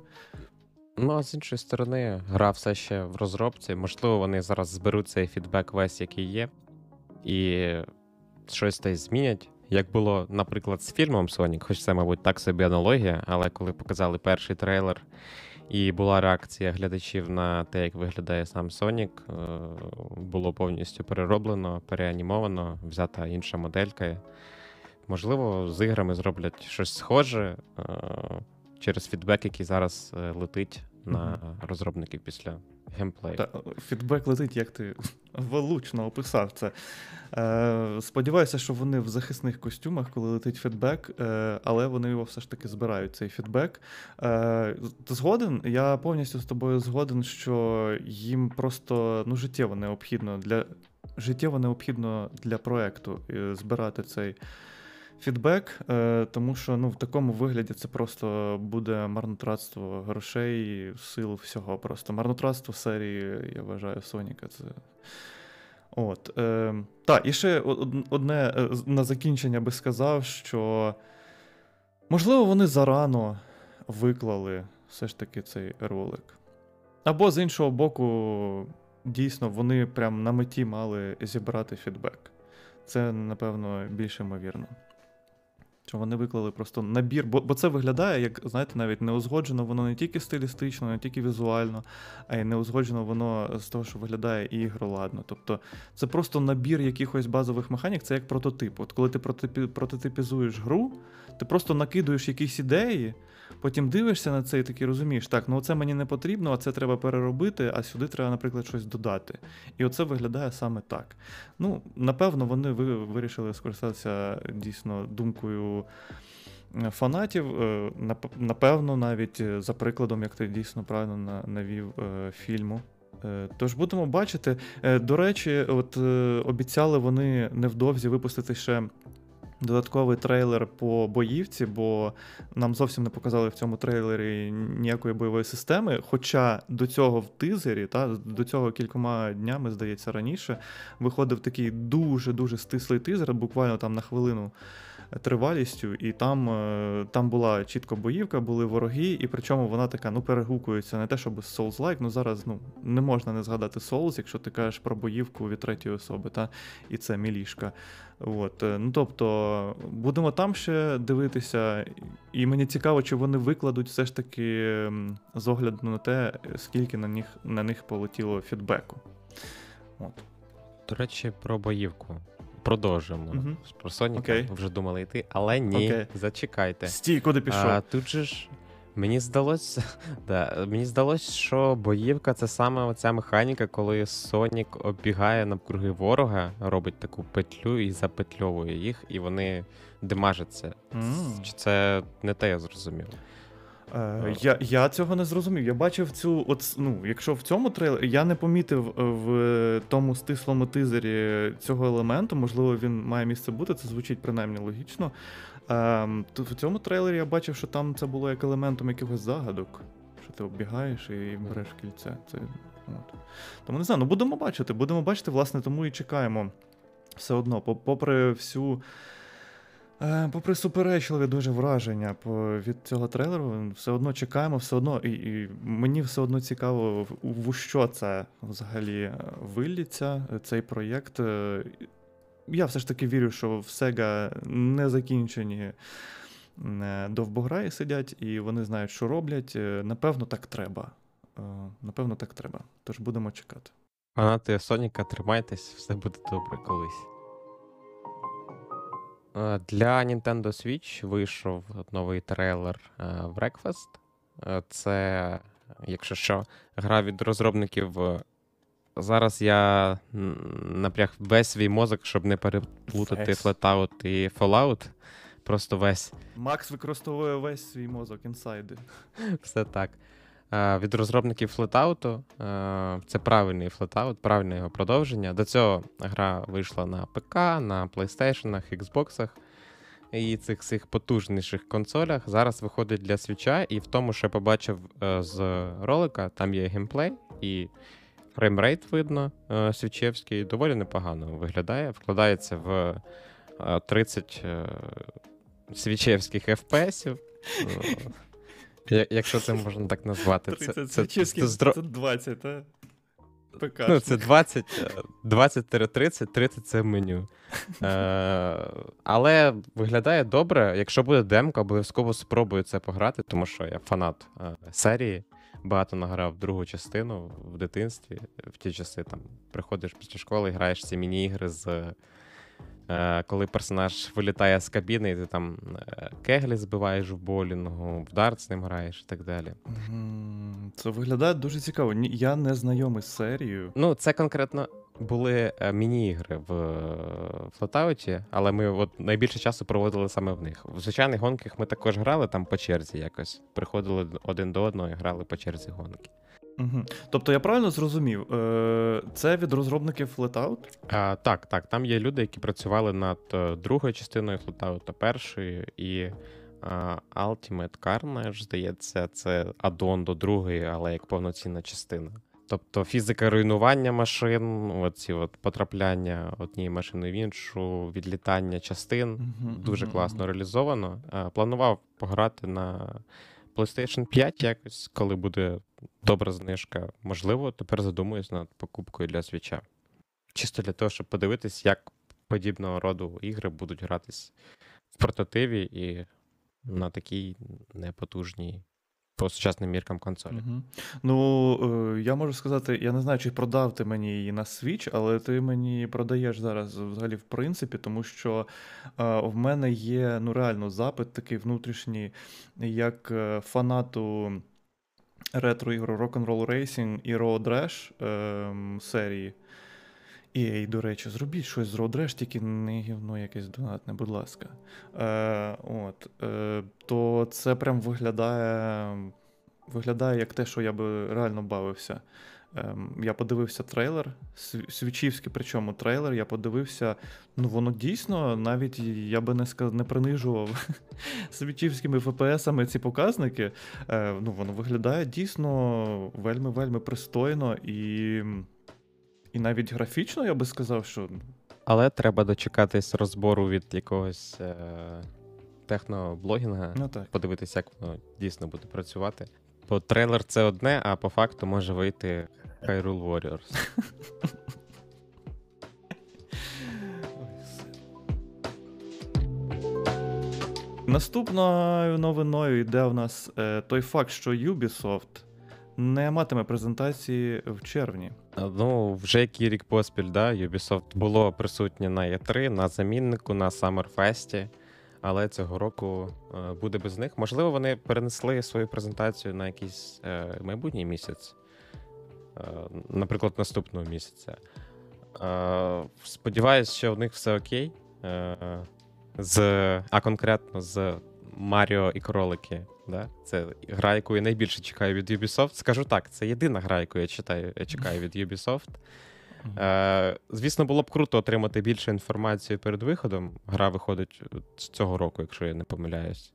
Ну, а з іншої сторони, гра все ще в розробці. Можливо, вони зараз зберуть цей фідбек весь, який є, і щось та й змінять. Як було, наприклад, з фільмом «Сонік», хоч це, мабуть, так собі аналогія, але коли показали перший трейлер, і була реакція глядачів на те, як виглядає сам «Сонік», було повністю перероблено, переанімовано, взята інша моделька. Можливо, з іграми зроблять щось схоже, через фідбек, який зараз летить на розробників після геймплею. Фідбек летить, як ти влучно описав це. Сподіваюся, що вони в захисних костюмах, коли летить фідбек, але вони його все ж таки збирають, цей фідбек. Згоден, я повністю з тобою згоден, що їм просто життєво необхідно для проекту збирати цей фідбек, тому що в такому вигляді це просто буде марнотратство грошей, сил, всього. Просто марнотратство серії, я вважаю, Соніка. Це... От. І ще одне на закінчення би сказав, що можливо вони зарано виклали все ж таки цей ролик. Або з іншого боку, дійсно, вони прям на меті мали зібрати фідбек. Це, напевно, більш ймовірно. Що вони виклали просто набір, бо це виглядає, як, знаєте, навіть неузгоджено воно не тільки стилістично, не тільки візуально, а й неузгоджено воно з того, що виглядає і ігроладно. Тобто це просто набір якихось базових механік, це як прототип. От коли ти прототипізуєш гру, ти просто накидуєш якісь ідеї, Потім дивишся на це і таки розумієш, так, ну оце мені не потрібно, а це треба переробити, а сюди треба, наприклад, щось додати. І оце виглядає саме так. Ну, напевно, вони вирішили скористатися дійсно думкою фанатів, напевно, навіть за прикладом, як ти дійсно правильно навів, фільму. Тож будемо бачити. До речі, от обіцяли вони невдовзі випустити ще додатковий трейлер по боївці, бо нам зовсім не показали в цьому трейлері ніякої бойової системи, хоча до цього в тизері, до цього кількома днями, здається, раніше, виходив такий дуже-дуже стислий тизер, буквально там на хвилину тривалістю, і там була чітко боївка, були вороги, і причому вона така, ну, перегукується, не те, щоб Souls-like, ну, зараз, ну, не можна не згадати Souls, якщо ти кажеш про боївку від третьої особи, і це мілішка. От, ну, тобто, будемо там ще дивитися, і мені цікаво, чи вони викладуть все ж таки з огляду на те, скільки на них полетіло фідбеку. От. До речі, про боївку. Продовжимо. Про Соніка вже думали йти, але ні, зачекайте. Стій, куди пішов? Тут же ж мені здалося, що боївка — це саме ця механіка, коли Сонік оббігає навкруги ворога, робить таку петлю і запетльовує їх, і вони демажаться. Це не те, я зрозумів. Я цього не зрозумів. Я бачив якщо в цьому трейлері, я не помітив в тому стислому тизері цього елементу, можливо, він має місце бути, це звучить принаймні логічно. В цьому трейлері я бачив, що там це було як елементом якихось загадок, що ти оббігаєш і береш кільце. Тому не знаю, ну будемо бачити, власне, тому і чекаємо все одно, попри суперечливі дуже враження від цього трейлеру, все одно чекаємо, все одно, і мені все одно цікаво, у що це взагалі виллється, цей проєкт. Я все ж таки вірю, що в Sega не закінчені довбограї сидять, і вони знають, що роблять. Напевно, так треба. Тож будемо чекати. Фанати Соніка, тримайтесь, все буде добре колись. Для Nintendo Switch вийшов новий трейлер Wreckfest. Це, якщо що, гра від розробників. Зараз я напряг весь свій мозок, щоб не переплутати FlatOut і Fallout. Просто весь. Макс використовує весь свій мозок, інсайди. Все так. Від розробників FlatOut. Це правильний FlatOut, правильне його продовження. До цього гра вийшла на ПК, на PlayStation, Xbox і цих всіх потужніших консолях. Зараз виходить для Свіча, і в тому, що я побачив з ролика, там є геймплей і фреймрейт видно свічевський. Доволі непогано виглядає, вкладається в 30 свічевських FPS-ів. Якщо це можна так назвати. 30 свічевських, це 20, так? Ну, це 20-30, 30 це меню. Але виглядає добре. Якщо буде демка, обов'язково спробую це пограти, тому що я фанат серії. Багато награв другу частину в дитинстві. В ті часи там приходиш після школи, граєш ці міні-ігри з... Коли персонаж вилітає з кабіни, і ти там кеглі збиваєш в боулінгу, в дарт з ним граєш і так далі. Це виглядає дуже цікаво. Я не знайомий з серією. Ну, це конкретно були міні-ігри в FlatOut, але ми от найбільше часу проводили саме в них. В звичайних гонках ми також грали там по черзі якось. Приходили один до одного і грали по черзі гонки. Угу. Тобто я правильно зрозумів, це від розробників FlatOut? Так. Там є люди, які працювали над другою частиною FlatOut, першою, і Ultimate Carnage, здається, це аддон до другої, але як повноцінна частина. Тобто фізика руйнування машин, оці потрапляння однієї машини в іншу, відлітання частин, дуже класно реалізовано. Планував пограти на PlayStation 5 якось, коли буде добра знижка. Можливо, тепер задумуюсь над покупкою для Switch'а. Чисто для того, щоб подивитись, як подібного роду ігри будуть гратись в портативі і на такій непотужній по сучасним міркам консолі. Угу. Ну, я можу сказати, я не знаю, чи продав ти мені її на Switch, але ти мені продаєш зараз взагалі в принципі, тому що в мене є, ну, реально запит такий внутрішній, як фанату ретро-ігру Rock'n'Roll Racing і Road Rash серії. І, до речі, зробіть щось з Road Rash, тільки не гівно якесь донатне, будь ласка. То це прям виглядає як те, що я би реально бавився. Я подивився трейлер, свічівський причому трейлер, я подивився, ну воно дійсно, навіть я би не принижував свічівськими ФПСами ці показники, ну воно виглядає дійсно вельми-вельми пристойно і навіть графічно я би сказав, що... Але треба дочекатись розбору від якогось техноблогінга, ну, подивитися, як воно дійсно буде працювати. Бо трейлер це одне, а по факту може вийти Hyrule Warriors. Наступною новиною йде у нас той факт, що Ubisoft не матиме презентації в червні. Ну, вже який рік поспіль, да, Ubisoft було присутнє на E3, на заміннику, на Summer Fest, але цього року буде без них. Можливо, вони перенесли свою презентацію на якийсь майбутній місяць, наприклад, наступного місяця. Сподіваюсь, що в них все окей. Конкретно з Маріо і кролики. Да? Це гра, яку я найбільше чекаю від Ubisoft. Скажу так, це єдина гра, яку я чекаю від Ubisoft. Звісно, було б круто отримати більше інформації перед виходом. Гра виходить з цього року, якщо я не помиляюсь.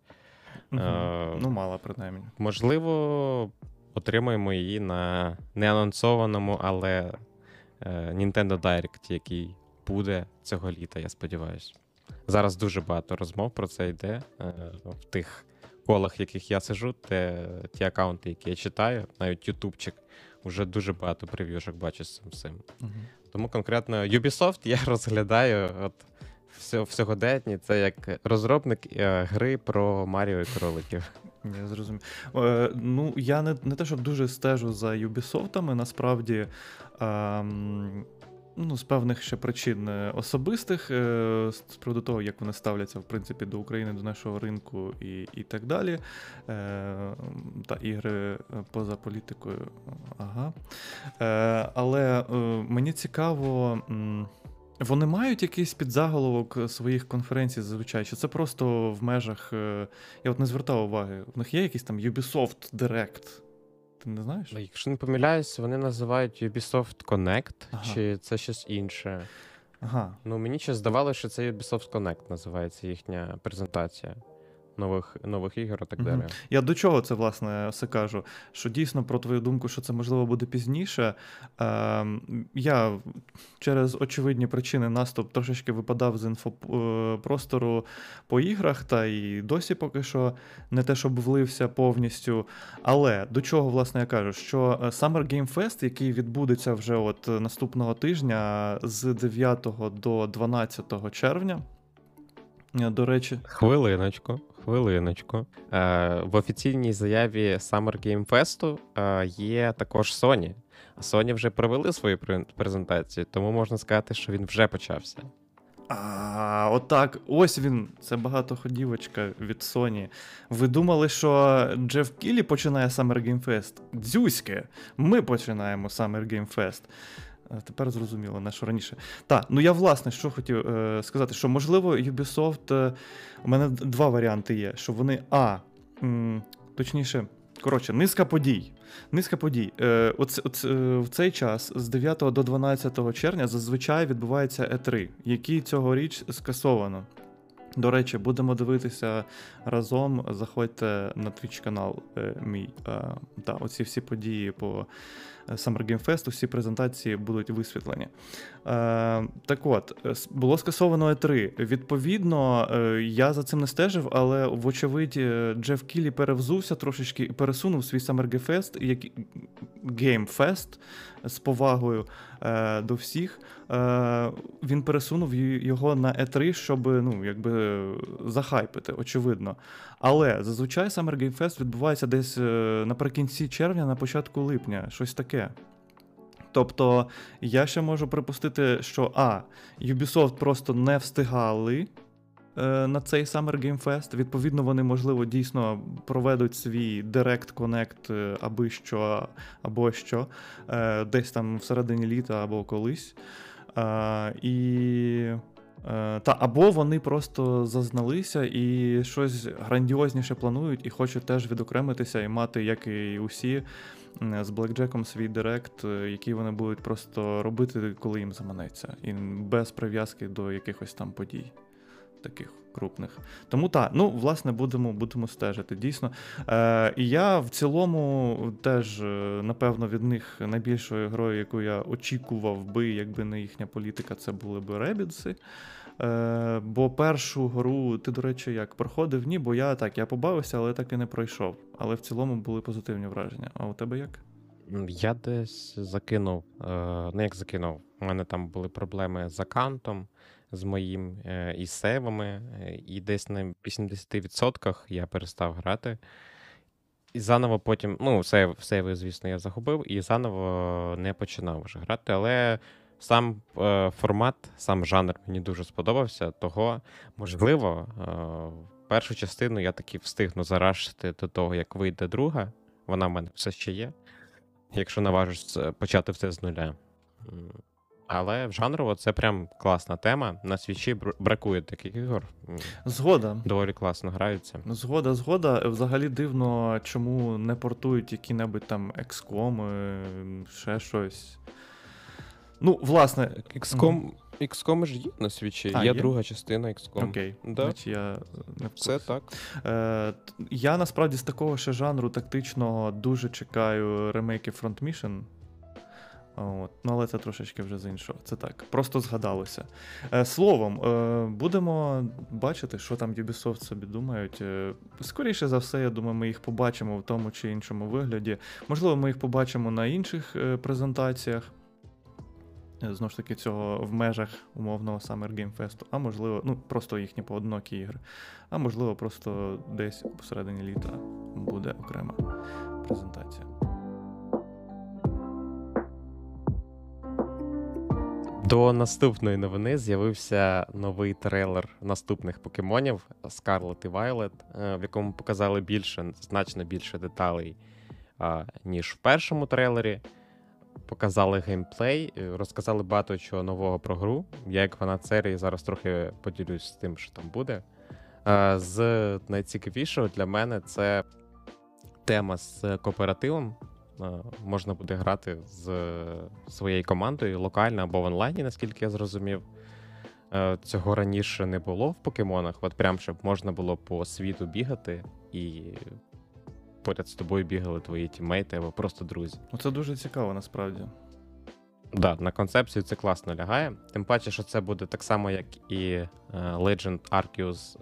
Ну, мала, принаймні. Можливо, отримаємо її на неанонсованому, але Nintendo Direct, який буде цього літа, я сподіваюся. Зараз дуже багато розмов про це йде в тих колах, яких я сижу, ті акаунти, які я читаю, навіть ютубчик, вже дуже багато прев'юшок бачу з цим всім. Угу. Тому конкретно Ubisoft я розглядаю в сьогоденні це як розробник гри про Маріо і кроликів. Я зрозумів. Ну, я не те, щоб дуже стежу за Ubisoft-ами, насправді... Ну, з певних ще причин особистих, з приводу того, як вони ставляться, в принципі, до України, до нашого ринку і так далі. Та ігри поза політикою. Ага. Але мені цікаво, вони мають якийсь підзаголовок своїх конференцій зазвичай? Чи це просто в межах... Я от не звертав уваги. В них є якийсь там Ubisoft Direct? Ти не знаєш? Якщо не помиляюсь, вони називають Ubisoft Connect, чи це щось інше. Ага. Ну, мені ще здавалося, що це Ubisoft Connect називається їхня презентація нових ігор і так далі. Я до чого це, власне, все кажу? Що дійсно, про твою думку, що це, можливо, буде пізніше. Я через очевидні причини наступ трошечки випадав з інфопростору по іграх, та і досі поки що не те, щоб влився повністю. Але до чого, власне, я кажу? Що Summer Game Fest, який відбудеться вже от наступного тижня з 9 до 12 червня, до речі... Хвилиночку. В офіційній заяві Summer Game Fest є також Sony. Sony вже провели свою презентацію, тому можна сказати, що він вже почався. А, отак. Ось він. Це багатоходівочка від Sony. Ви думали, що Джеф Кіллі починає Summer Game Fest? Дзюське! Ми починаємо Summer Game Fest. Тепер зрозуміло, на що раніше. Так, ну я, власне, що хотів сказати, що, можливо, Ubisoft... у мене два варіанти є, що вони, низка подій. В цей час, з 9 до 12 червня, зазвичай відбувається E3, який цьогоріч скасовано. До речі, будемо дивитися разом, заходьте на Twitch-канал мій. Та, оці всі події по Summer Game Fest, усі презентації будуть висвітлені. Так от, було скасовано E3. Відповідно, я за цим не стежив, але, вочевидь, Джеф Кіллі перевзувся трошечки і пересунув свій Summer Game Fest, як Game Fest, з повагою до всіх. Він пересунув його на E3, щоб, ну, якби захайпити, очевидно. Але зазвичай Summer Game Fest відбувається десь наприкінці червня, на початку липня, щось таке. Тобто я ще можу припустити, що Ubisoft просто не встигали на цей Summer Game Fest. Відповідно, вони, можливо, дійсно проведуть свій Direct Connect або що, десь там всередині літа або колись. Або вони просто зазналися і щось грандіозніше планують і хочуть теж відокремитися і мати, як і усі, з Blackjack'ом свій директ, який вони будуть просто робити, коли їм заманеться, і без прив'язки до якихось там подій таких крупних. Тому власне, будемо стежити, дійсно. І я в цілому теж, напевно, від них найбільшою грою, яку я очікував би, якби не їхня політика, це були б Rabbids. Бо першу гру, ти, до речі, як проходив? Ні, бо я побавився, але так і не пройшов. Але в цілому були позитивні враження. А у тебе як? Я десь закинув, у мене там були проблеми з аккаунтом, з моїм і сейвами, і десь на 80% я перестав грати. І заново потім, сейви, звісно, я загубив, і заново не починав вже грати, але сам формат, сам жанр мені дуже сподобався, того, можливо, першу частину я таки встигну зарашити до того, як вийде друга, вона в мене все ще є, якщо наважусь почати все з нуля. Але жанрово це прям класна тема. На свічі бракує таких ігор. Згода. Доволі класно граються. Згода. Взагалі дивно, чому не портують які-небудь там XCOM, ще щось. Власне... XCOM ж є на свічі, є друга частина XCOM. Окей, значить я не в курсі. Все так. Я насправді з такого ще жанру тактичного дуже чекаю ремейки Front Mission. Але це трошечки вже з іншого, це так, просто згадалося. Словом, будемо бачити, що там Ubisoft собі думають. Скоріше за все, я думаю, ми їх побачимо в тому чи іншому вигляді. Можливо, ми їх побачимо на інших презентаціях. Знову ж таки, цього в межах умовного Summer Game Fest, а можливо, просто їхні поодинокі ігри, а можливо, просто десь посередині літа буде окрема презентація. До наступної новини з'явився новий трейлер наступних покемонів Scarlet і Violet, в якому показали значно більше деталей, ніж в першому трейлері. Показали геймплей, розказали багато чого нового про гру. Я, як фанат серії, зараз трохи поділюсь з тим, що там буде. З найцікавішого для мене це тема з кооперативом. Можна буде грати з своєю командою локально або в онлайні, наскільки я зрозумів. Цього раніше не було в покемонах. От прям, щоб можна було по світу бігати і... поряд з тобою бігали твої тіммейти або просто друзі. Це дуже цікаво, насправді. Так, на концепцію це класно лягає. Тим паче, що це буде так само, як і Legend Arceus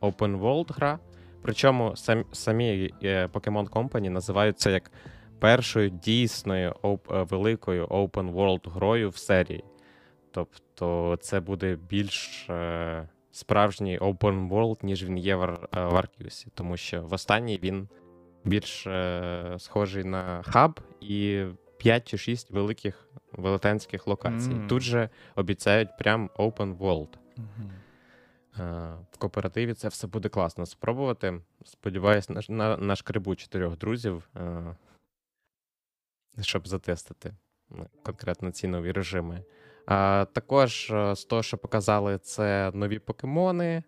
Open World гра. Причому самі Pokemon Company називають це як першою дійсною великою Open World грою в серії. Тобто це буде більш... справжній Open World, ніж він є в Arceus, тому що в останній він більш схожий на хаб і 5 чи 6 великих велетенських локацій. Тут же обіцяють прям Open World. В кооперативі це все буде класно спробувати. Сподіваюсь, на шкребу 4 друзів, щоб затестити конкретно ці нові режими. Також з того, що показали, це нові покемони,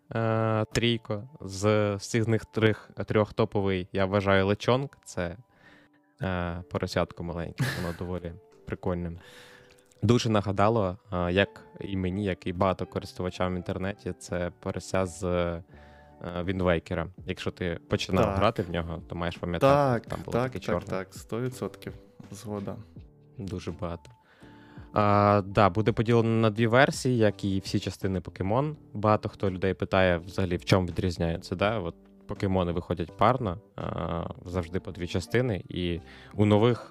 трійко. З всіх них трьох топовий, я вважаю, личонк. Це поросятко маленьке, воно доволі прикольне. Дуже нагадало, як і мені, як і багато користувачам в інтернеті, це порося з Wind Waker. Якщо ти починав грати в нього, то маєш пам'ятати, там було таке чорне. Так, 100% згода. Дуже багато. Буде поділено на 2 версії, як і всі частини Pokemon. Багато хто людей питає взагалі, в чому відрізняються. От покемони виходять парно, завжди по 2 частини, і у нових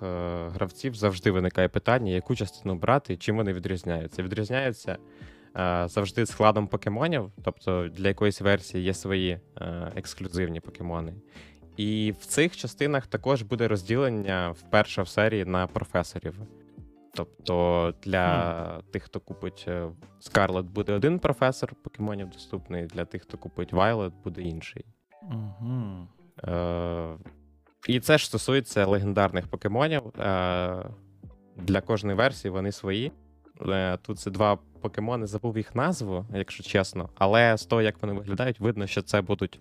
гравців завжди виникає питання, яку частину брати і чим вони відрізняються. Відрізняються завжди з складом покемонів, тобто для якоїсь версії є свої ексклюзивні покемони. І в цих частинах також буде розділення вперше в серії на професорів. Тобто для тих, хто купить Scarlet, буде один професор покемонів доступний, для тих, хто купить Violet, буде інший. Uh-huh. І це ж стосується легендарних покемонів. Для кожної версії вони свої. Тут це два покемони, забув їх назву, якщо чесно. Але з того, як вони виглядають, видно, що це будуть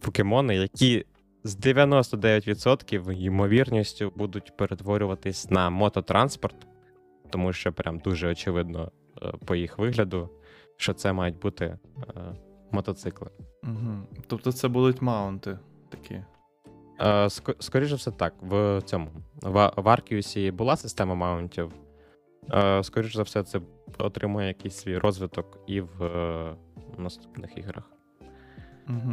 покемони, які з 99% ймовірністю будуть перетворюватись на мототранспорт. Тому що прям дуже очевидно по їх вигляду, що це мають бути мотоцикли. Угу. Тобто це будуть маунти такі? Скоріше все так. В цьому в Аркіусі була система маунтів. Скоріше за все це отримує якийсь свій розвиток і в наступних іграх. Угу.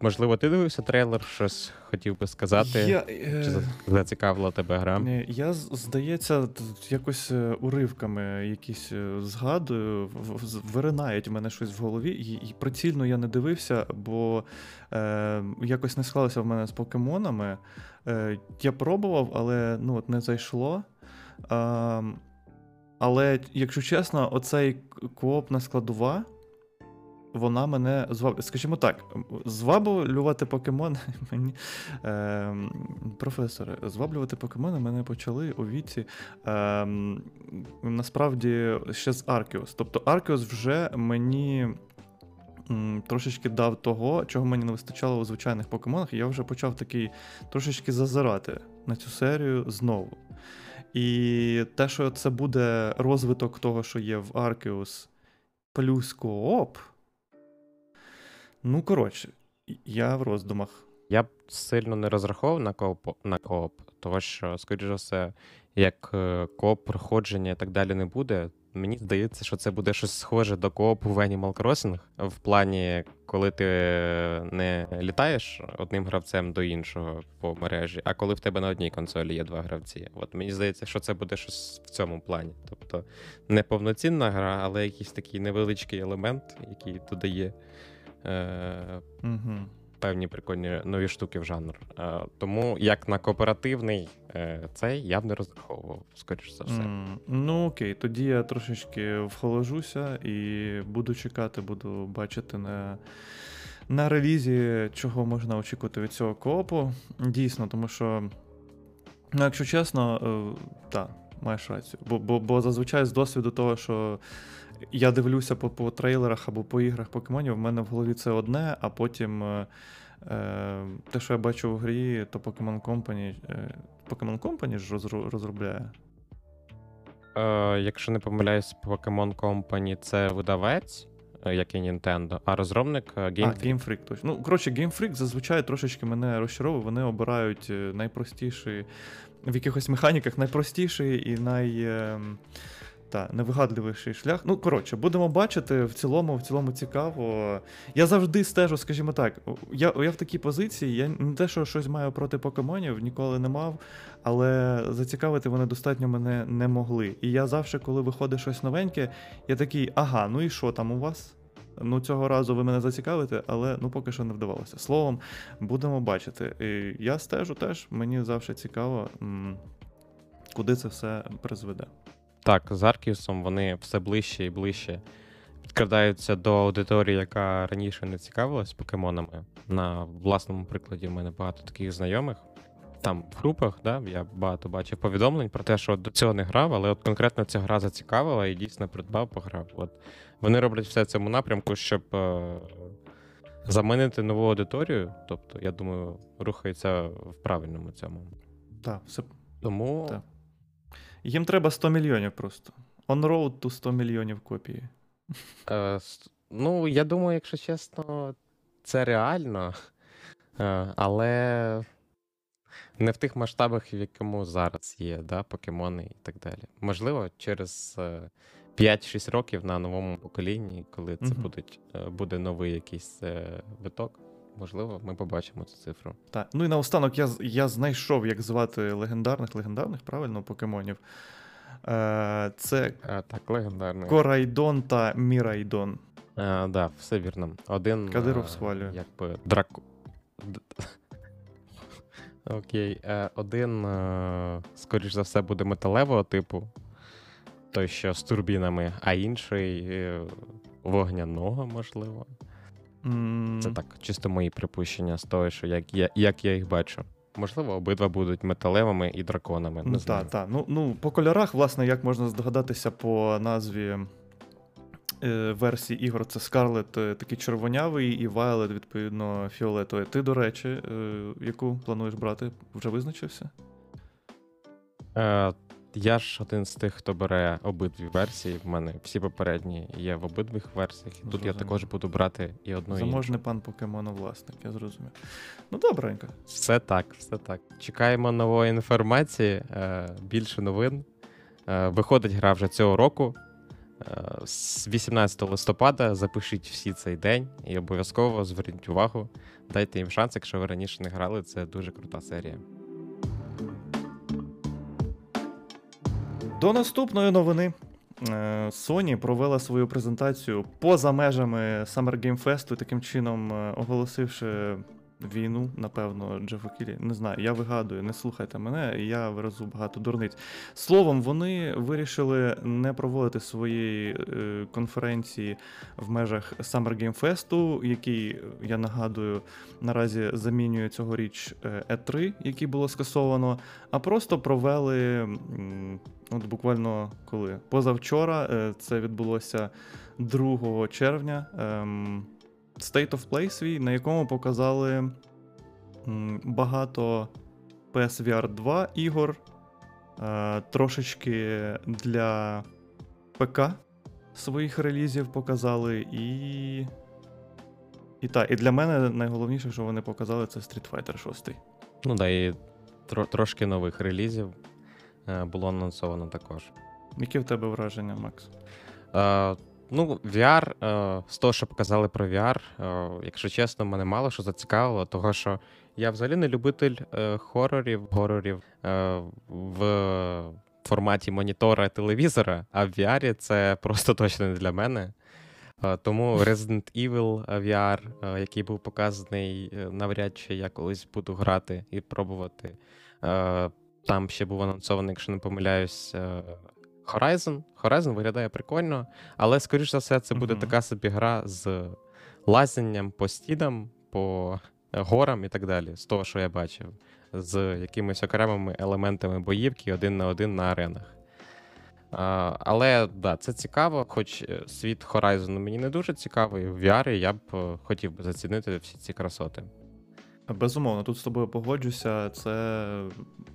Можливо, ти дивився трейлер, щось хотів би сказати? Чи зацікавила тебе гра? Я, здається, якось уривками якісь згадую, виринають в мене щось в голові, і прицільно я не дивився, бо якось не склалося в мене з покемонами. Я пробував, але ну, от не зайшло. Але, якщо чесно, оцей коопна складова, вона мене звабила. Скажімо так, зваблювати покемони мені... професори, зваблювати покемони мене почали у віці насправді ще з Arceus. Тобто Arceus вже мені трошечки дав того, чого мені не вистачало у звичайних покемонах, і я вже почав такий трошечки зазирати на цю серію знову. І те, що це буде розвиток того, що є в Arceus плюс кооп, ну, коротше, я в роздумах. Я б сильно не розраховував на кооп, тому що, скоріше все, як кооп проходження і так далі не буде. Мені здається, що це буде щось схоже до коопу в Animal Crossing, в плані, коли ти не літаєш одним гравцем до іншого по мережі, а коли в тебе на одній консолі є два гравці. От мені здається, що це буде щось в цьому плані. Тобто не повноцінна гра, але якийсь такий невеличкий елемент, який додає певні прикольні нові штуки в жанр. Тому як на кооперативний цей я б не розраховував, скоріш за все. Ну окей, тоді я трошечки вхолоджуся і буду чекати, буду бачити на релізі, чого можна очікувати від цього коопу. Дійсно, тому що, ну якщо чесно, так, маєш рацію. Бо зазвичай з досвіду того, що я дивлюся по трейлерах або по іграх покемонів, в мене в голові це одне, а потім те, що я бачу в грі, то Pokemon Company... Pokemon Company ж розробляє? Якщо не помиляюсь, Pokemon Company — це видавець, як і Nintendo, а розробник — Game Freak. Game Freak, точно. Ну, коротше, Game Freak зазвичай трошечки мене розчаровує. Вони обирають найпростіші... в якихось механіках найпростіший і найвигадливіший шлях. Ну, коротше, будемо бачити, в цілому цікаво. Я завжди стежу, скажімо так, я в такій позиції, я не те, що щось маю проти покемонів, ніколи не мав, але зацікавити вони достатньо мене не могли. І я завжди, коли виходить щось новеньке, я такий, ага, ну і що там у вас? Ну, цього разу ви мене зацікавите, але ну, поки що не вдавалося. Словом, будемо бачити. І я стежу теж, мені завжди цікаво, куди це все призведе. Так, з Аркіусом вони все ближче і ближче підкрадаються до аудиторії, яка раніше не цікавилась покемонами. На власному прикладі в мене багато таких знайомих. Там в групах, да, я багато бачив повідомлень про те, що до цього не грав, але от конкретно ця гра зацікавила і дійсно придбав, пограв. От. Вони роблять все в цьому напрямку, щоб замінити нову аудиторію. Тобто, я думаю, рухається в правильному цьому. Так, все. Тому... Так. Їм треба 100 мільйонів просто. On road to 100 мільйонів копії. Ну, я думаю, якщо чесно, це реально. Але... не в тих масштабах, в якому зараз є, да, покемони і так далі. Можливо, через 5-6 років на новому поколінні, коли це буде новий якийсь виток, можливо, ми побачимо цю цифру. Так. Ну і наостанок я знайшов, як звати легендарних правильно, покемонів. Це так, легендарний. Корайдон та Мірайдон. Так, да, все вірно. Один Кадиров свалює. Як би Драку... Окей. Один, скоріш за все, буде металевого типу. Той, що з турбінами. А інший вогняного, можливо. Це так, чисто мої припущення з того, що як я їх бачу. Можливо, обидва будуть металевими і драконами. Ну, так, так. Ну, по кольорах, власне, як можна здогадатися по назві версії ігор, це Scarlet такий червонявий і Violet, відповідно, фіолетовий. Ти, до речі, яку плануєш брати? Вже визначився? Я ж один з тих, хто бере обидві версії. В мене всі попередні є в обидвих версіях. Тут зрозуміло. Я також буду брати і одну, і іншу. Заможний пан покемоновласник, я зрозумів. Ну, добренько. Все так, все так. Чекаємо нової інформації, більше новин. Виходить гра вже цього року. З 18 листопада запишіть всі цей день і обов'язково зверніть увагу. Дайте їм шанс, якщо ви раніше не грали. Це дуже крута серія. До наступної новини. Sony провела свою презентацію поза межами Summer Game Fest, таким чином оголосивши війну, напевно, Джефу Кілі. Не знаю, я вигадую, не слухайте мене, я виразу багато дурниць. Словом, вони вирішили не проводити своєї конференції в межах Summer Game Fest, який, я нагадую, наразі замінює цьогоріч E3, який було скасовано, а просто провели... От буквально коли? Позавчора, це відбулося 2 червня, State of Play свій, на якому показали багато PSVR2 ігор, трошечки для ПК своїх релізів показали, і для мене найголовніше, що вони показали, це Street Fighter 6. Ну да, і трошки нових релізів було анонсовано також. Які в тебе враження, Макс? Ну, VR, з того, що показали про VR, якщо чесно, мене мало що зацікавило, того що я взагалі не любитель хорорів в форматі монітора телевізора, а в VR це просто точно не для мене. Тому Resident Evil VR, який був показаний, навряд чи я колись буду грати і пробувати. Там ще був анонсований, якщо не помиляюсь, Horizon. Horizon виглядає прикольно, але, скоріш за все, це буде така собі гра з лазінням по стінам, по горам і так далі, з того, що я бачив, з якимись окремими елементами боївки один на аренах. Але, так, да, це цікаво, хоч світ Horizon мені не дуже цікавий, в VR я б хотів би зацінити всі ці красоти. Безумовно, тут з тобою погоджуся, це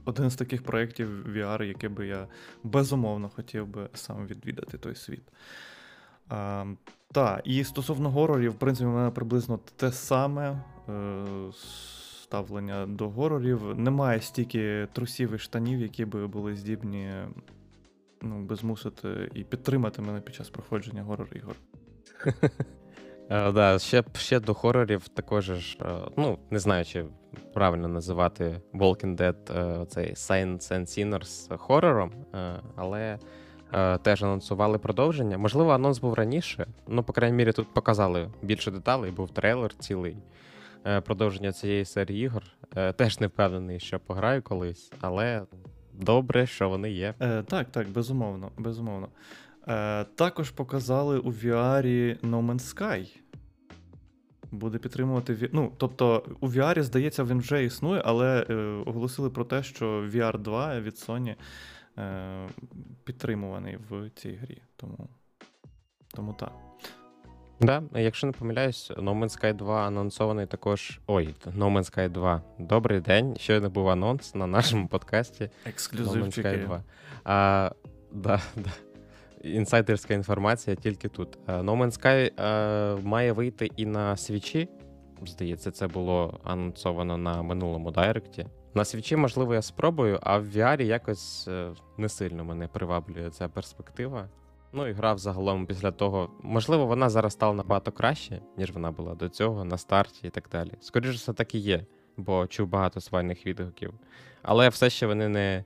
один з таких проєктів VR, який би я безумовно хотів би сам відвідати той світ. Та, і стосовно горорів, в принципі, в мене приблизно те саме ставлення до горорів. Немає стільки трусів і штанів, які би були здібні, ну, би змусити і підтримати мене під час проходження горор-ігор. Да, ще до хорорів також ж, ну, не знаю, чи правильно називати Walking Dead цей Saints and Sinners хорором, але теж анонсували продовження. Можливо, анонс був раніше, ну, по крайній мірі, тут показали більше деталей, був трейлер цілий продовження цієї серії ігор. Теж не впевнений, що пограю колись, але добре, що вони є. Так, безумовно, безумовно. Також показали у VR No Man's Sky. Буде підтримувати... Ну, тобто, у VR, здається, він вже існує, але оголосили про те, що VR 2 від Sony підтримуваний в цій грі. Тому так. Да, якщо не помиляюсь, No Man's Sky 2 анонсований також... No Man's Sky 2. Добрий день. Щойно був анонс на нашому подкасті. Ексклюзивчики. No Man's Sky 2. Да. Інсайдерська інформація тільки тут. No Man's Sky має вийти і на свічі. Здається, це було анонсовано на минулому дайректі. На свічі, можливо, я спробую, а в VR якось не сильно мене приваблює ця перспектива. Ну і гра взагалом після того, можливо, вона зараз стала набагато краще, ніж вона була до цього, на старті і так далі. Скоріше, все так і є, бо чув багато свальних відгуків. Але все ще вони не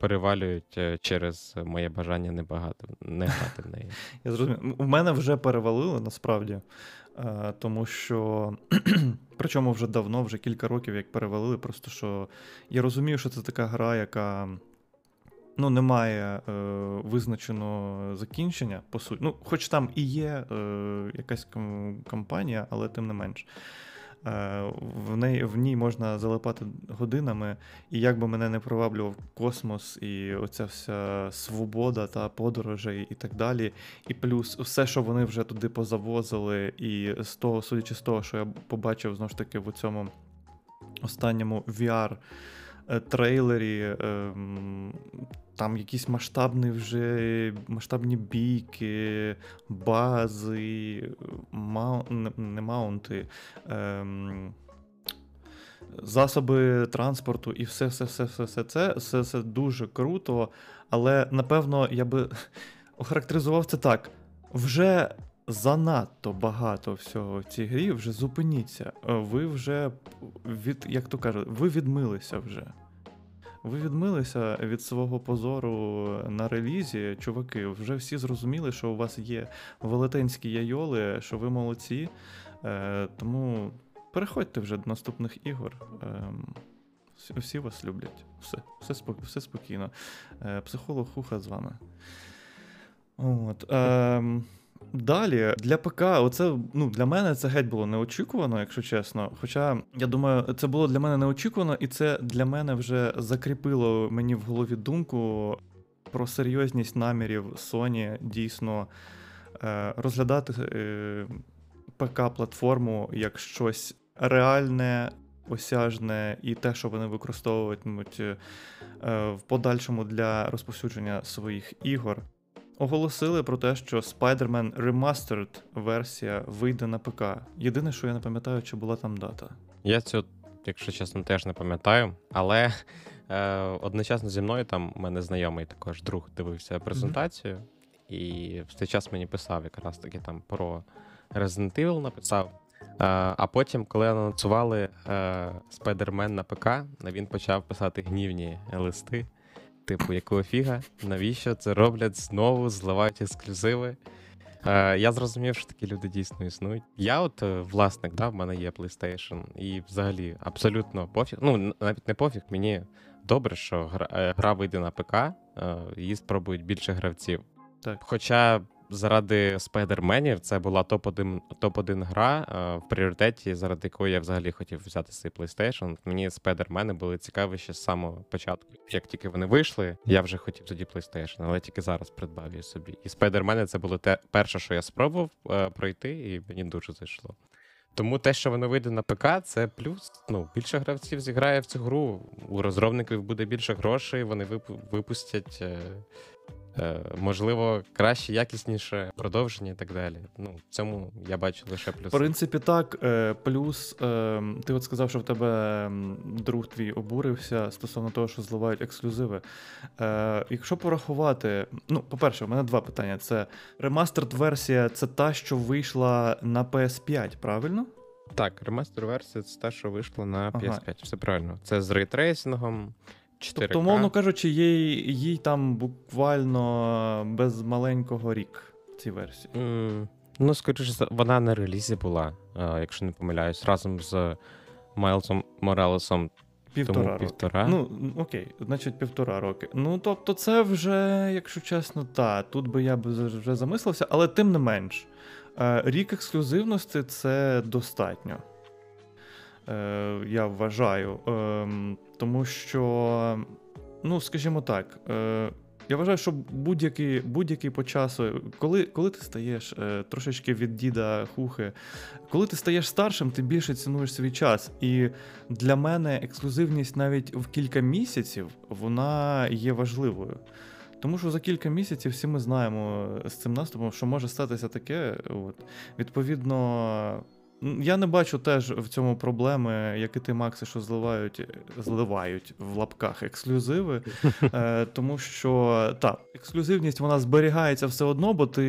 перевалюють через моє бажання не грати в неї. Я зрозумів. У мене вже перевалило, насправді. Тому що, причому вже давно, вже кілька років, як перевалили, просто що я розумію, що це така гра, яка ну, не має визначеного закінчення, по суті. Ну, хоч там і є якась кампанія, але тим не менш. В ній можна залипати годинами, і як би мене не приваблював космос, і оця вся свобода та подорожі і так далі, і плюс все, що вони вже туди позавозили, і з того, судячи з того, що я побачив, знову ж таки, в цьому останньому VR-трейлері, там якісь масштабні бійки, бази, маунти, засоби транспорту і все це дуже круто, але, напевно, я би охарактеризував це так. Вже занадто багато всього в цій грі, вже зупиніться. Ви вже, як то кажуть, ви відмилися вже. Ви відмилися від свого позору на релізі, чуваки, вже всі зрозуміли, що у вас є велетенські яйоли, що ви молодці, тому переходьте вже до наступних ігор. Всі вас люблять, все спокійно. Психолог Хуха з вами. От. Далі, для ПК, оце, ну, для мене це геть було неочікувано, якщо чесно. Хоча, я думаю, це було для мене неочікувано, і це для мене вже закріпило мені в голові думку про серйозність намірів Sony дійсно розглядати ПК-платформу як щось реальне, осяжне, і те, що вони використовуватимуть в подальшому для розповсюдження своїх ігор. Оголосили про те, що Spider-Man Remastered версія вийде на ПК. Єдине, що я не пам'ятаю, чи була там дата. Я цього, якщо чесно, теж не пам'ятаю, але одночасно зі мною там у мене знайомий також друг дивився презентацію, і в цей час мені писав якраз таки там про Resident Evil написав, а потім, коли анонсували Spider-Man на ПК, він почав писати гнівні листи. Типу, якого фіга, навіщо це роблять знову, зливають ексклюзиви. Я зрозумів, що такі люди дійсно існують. Я от власник, да, в мене є PlayStation, і взагалі абсолютно пофіг, ну навіть не пофіг, мені добре, що гра вийде на ПК, її спробують більше гравців. Так. Хоча заради Spider-Manів це була топ-1 гра, в пріоритеті, заради якої я взагалі хотів взяти цей PlayStation. Мені Spider-Mani були цікаві ще з самого початку. Як тільки вони вийшли, я вже хотів тоді PlayStation, але тільки зараз придбав її собі. І Spider-Mani це було те перше, що я спробував пройти, і мені дуже зайшло. Тому те, що воно вийде на ПК, це плюс. Ну, більше гравців зіграє в цю гру, у розробників буде більше грошей, вони випустять... можливо, краще, якісніше продовження і так далі. Ну, в цьому я бачу лише плюс. В принципі, так. Плюс, ти от сказав, що в тебе друг твій обурився стосовно того, що зливають ексклюзиви. Якщо порахувати... Ну, по-перше, в мене два питання. Це ремастер-версія, це та, що вийшла на PS5, правильно? Так, ремастер-версія, це та, що вийшла на PS5. Ага. Все правильно. Це з рейтрейсингом. 4K. Тобто, умовно кажучи, їй там буквально без маленького рік цій версії. Ну, скоріше, вона на релізі була, якщо не помиляюсь, разом з Майлзом Моралесом. Півтора. Ну, окей, значить, 1.5 роки. Ну, тобто, це вже, якщо чесно, тут би я вже замислився, але тим не менш, рік ексклюзивності – це достатньо. Я вважаю, тому що, ну, скажімо так, я вважаю, що будь-який по часу, коли ти стаєш трошечки від діда Хухи, коли ти стаєш старшим, ти більше цінуєш свій час. І для мене ексклюзивність навіть в кілька місяців, вона є важливою. Тому що за кілька місяців всі ми знаємо з цим наступом, що може статися таке. От. Відповідно, я не бачу теж в цьому проблеми, як і ти, Макси, що зливають в лапках ексклюзиви, тому що, ексклюзивність, вона зберігається все одно, бо ти,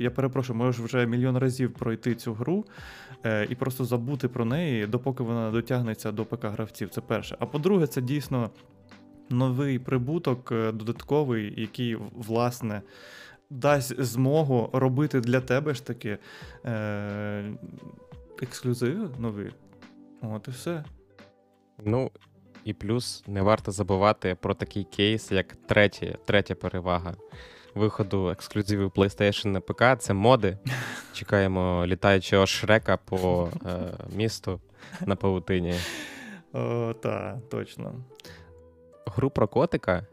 я перепрошую, можеш вже мільйон разів пройти цю гру і просто забути про неї, допоки вона дотягнеться до ПК-гравців, це перше. А по-друге, це дійсно новий прибуток додатковий, який, власне, дасть змогу робити для тебе ж таки ексклюзиви нові. От і все. Ну, і плюс не варто забувати про такий кейс, як третя перевага виходу ексклюзивів PlayStation на ПК. Це моди. Чекаємо літаючого Шрека по місту на павутині. О, та, точно. Гру про котика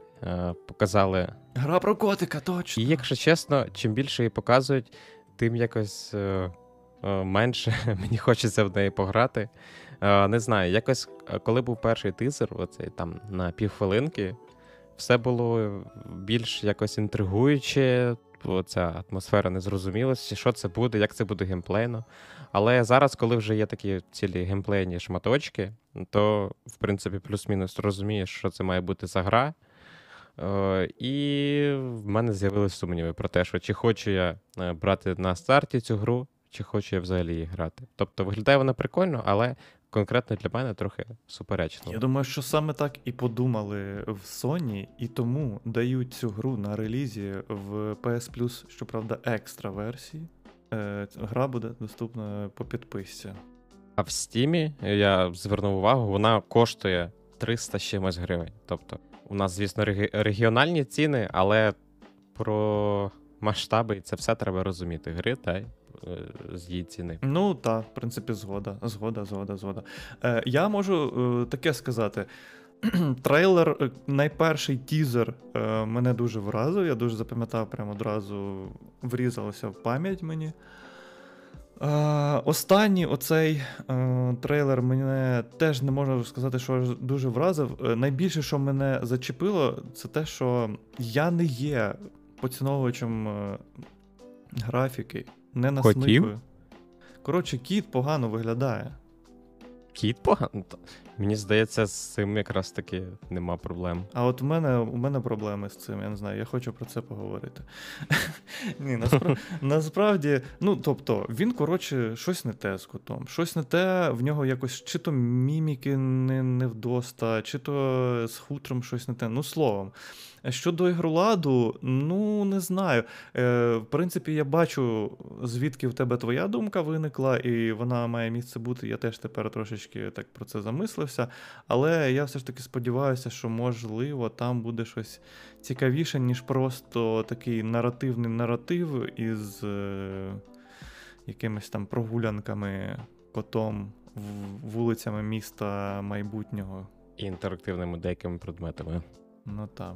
показали. Гра про котика, точно. І, якщо чесно, чим більше її показують, тим якось менше мені хочеться в неї пограти. Не знаю, якось, коли був перший тизер, оцей там на півхвилинки, все було більш якось інтригуюче, ця атмосфера незрозумілості, що це буде, як це буде геймплейно. Але зараз, коли вже є такі цілі геймплейні шматочки, то, в принципі, плюс-мінус розумієш, що це має бути за гра. І в мене з'явилися сумніви про те, що чи хочу я брати на старті цю гру, чи хочу я взагалі її грати. Тобто виглядає вона прикольно, але конкретно для мене трохи суперечно. Я думаю, що саме так і подумали в Sony, і тому дають цю гру на релізі в PS Plus, щоправда, екстра версії. Гра буде доступна по підписці. А в Steam, я звернув увагу, вона коштує 300 чимось гривень. Тобто у нас, звісно, регіональні ціни, але про масштаби і це все треба розуміти. Гри та з її ціни. Ну, так, в принципі, згода. Я можу таке сказати. Трейлер, найперший тізер мене дуже вразив, я дуже запам'ятав, прямо одразу врізалося в пам'ять мені. Останній оцей трейлер мене теж не можна сказати, що дуже вразив. Найбільше, що мене зачепило, це те, що я не є поціновувачем графіки. Не насмикую. Коротше, кіт погано виглядає. Кіт погано? Мені здається, з цим якраз таки нема проблем. А от у мене проблеми з цим, я не знаю, я хочу про це поговорити. Ні, насправді, ну, тобто, він, коротше, щось не те з котом, щось не те, в нього якось, чи то міміки невдоста, чи то з хутром щось не те, ну, словом. Щодо ігроладу, ну, не знаю. В принципі, я бачу, звідки в тебе твоя думка виникла, і вона має місце бути, я теж тепер трошечки так про це замислився, але я все ж таки сподіваюся, що, можливо, там буде щось цікавіше, ніж просто такий наративний наратив із якимись там прогулянками, котом, вулицями міста майбутнього. І інтерактивними деякими предметами. Ну так.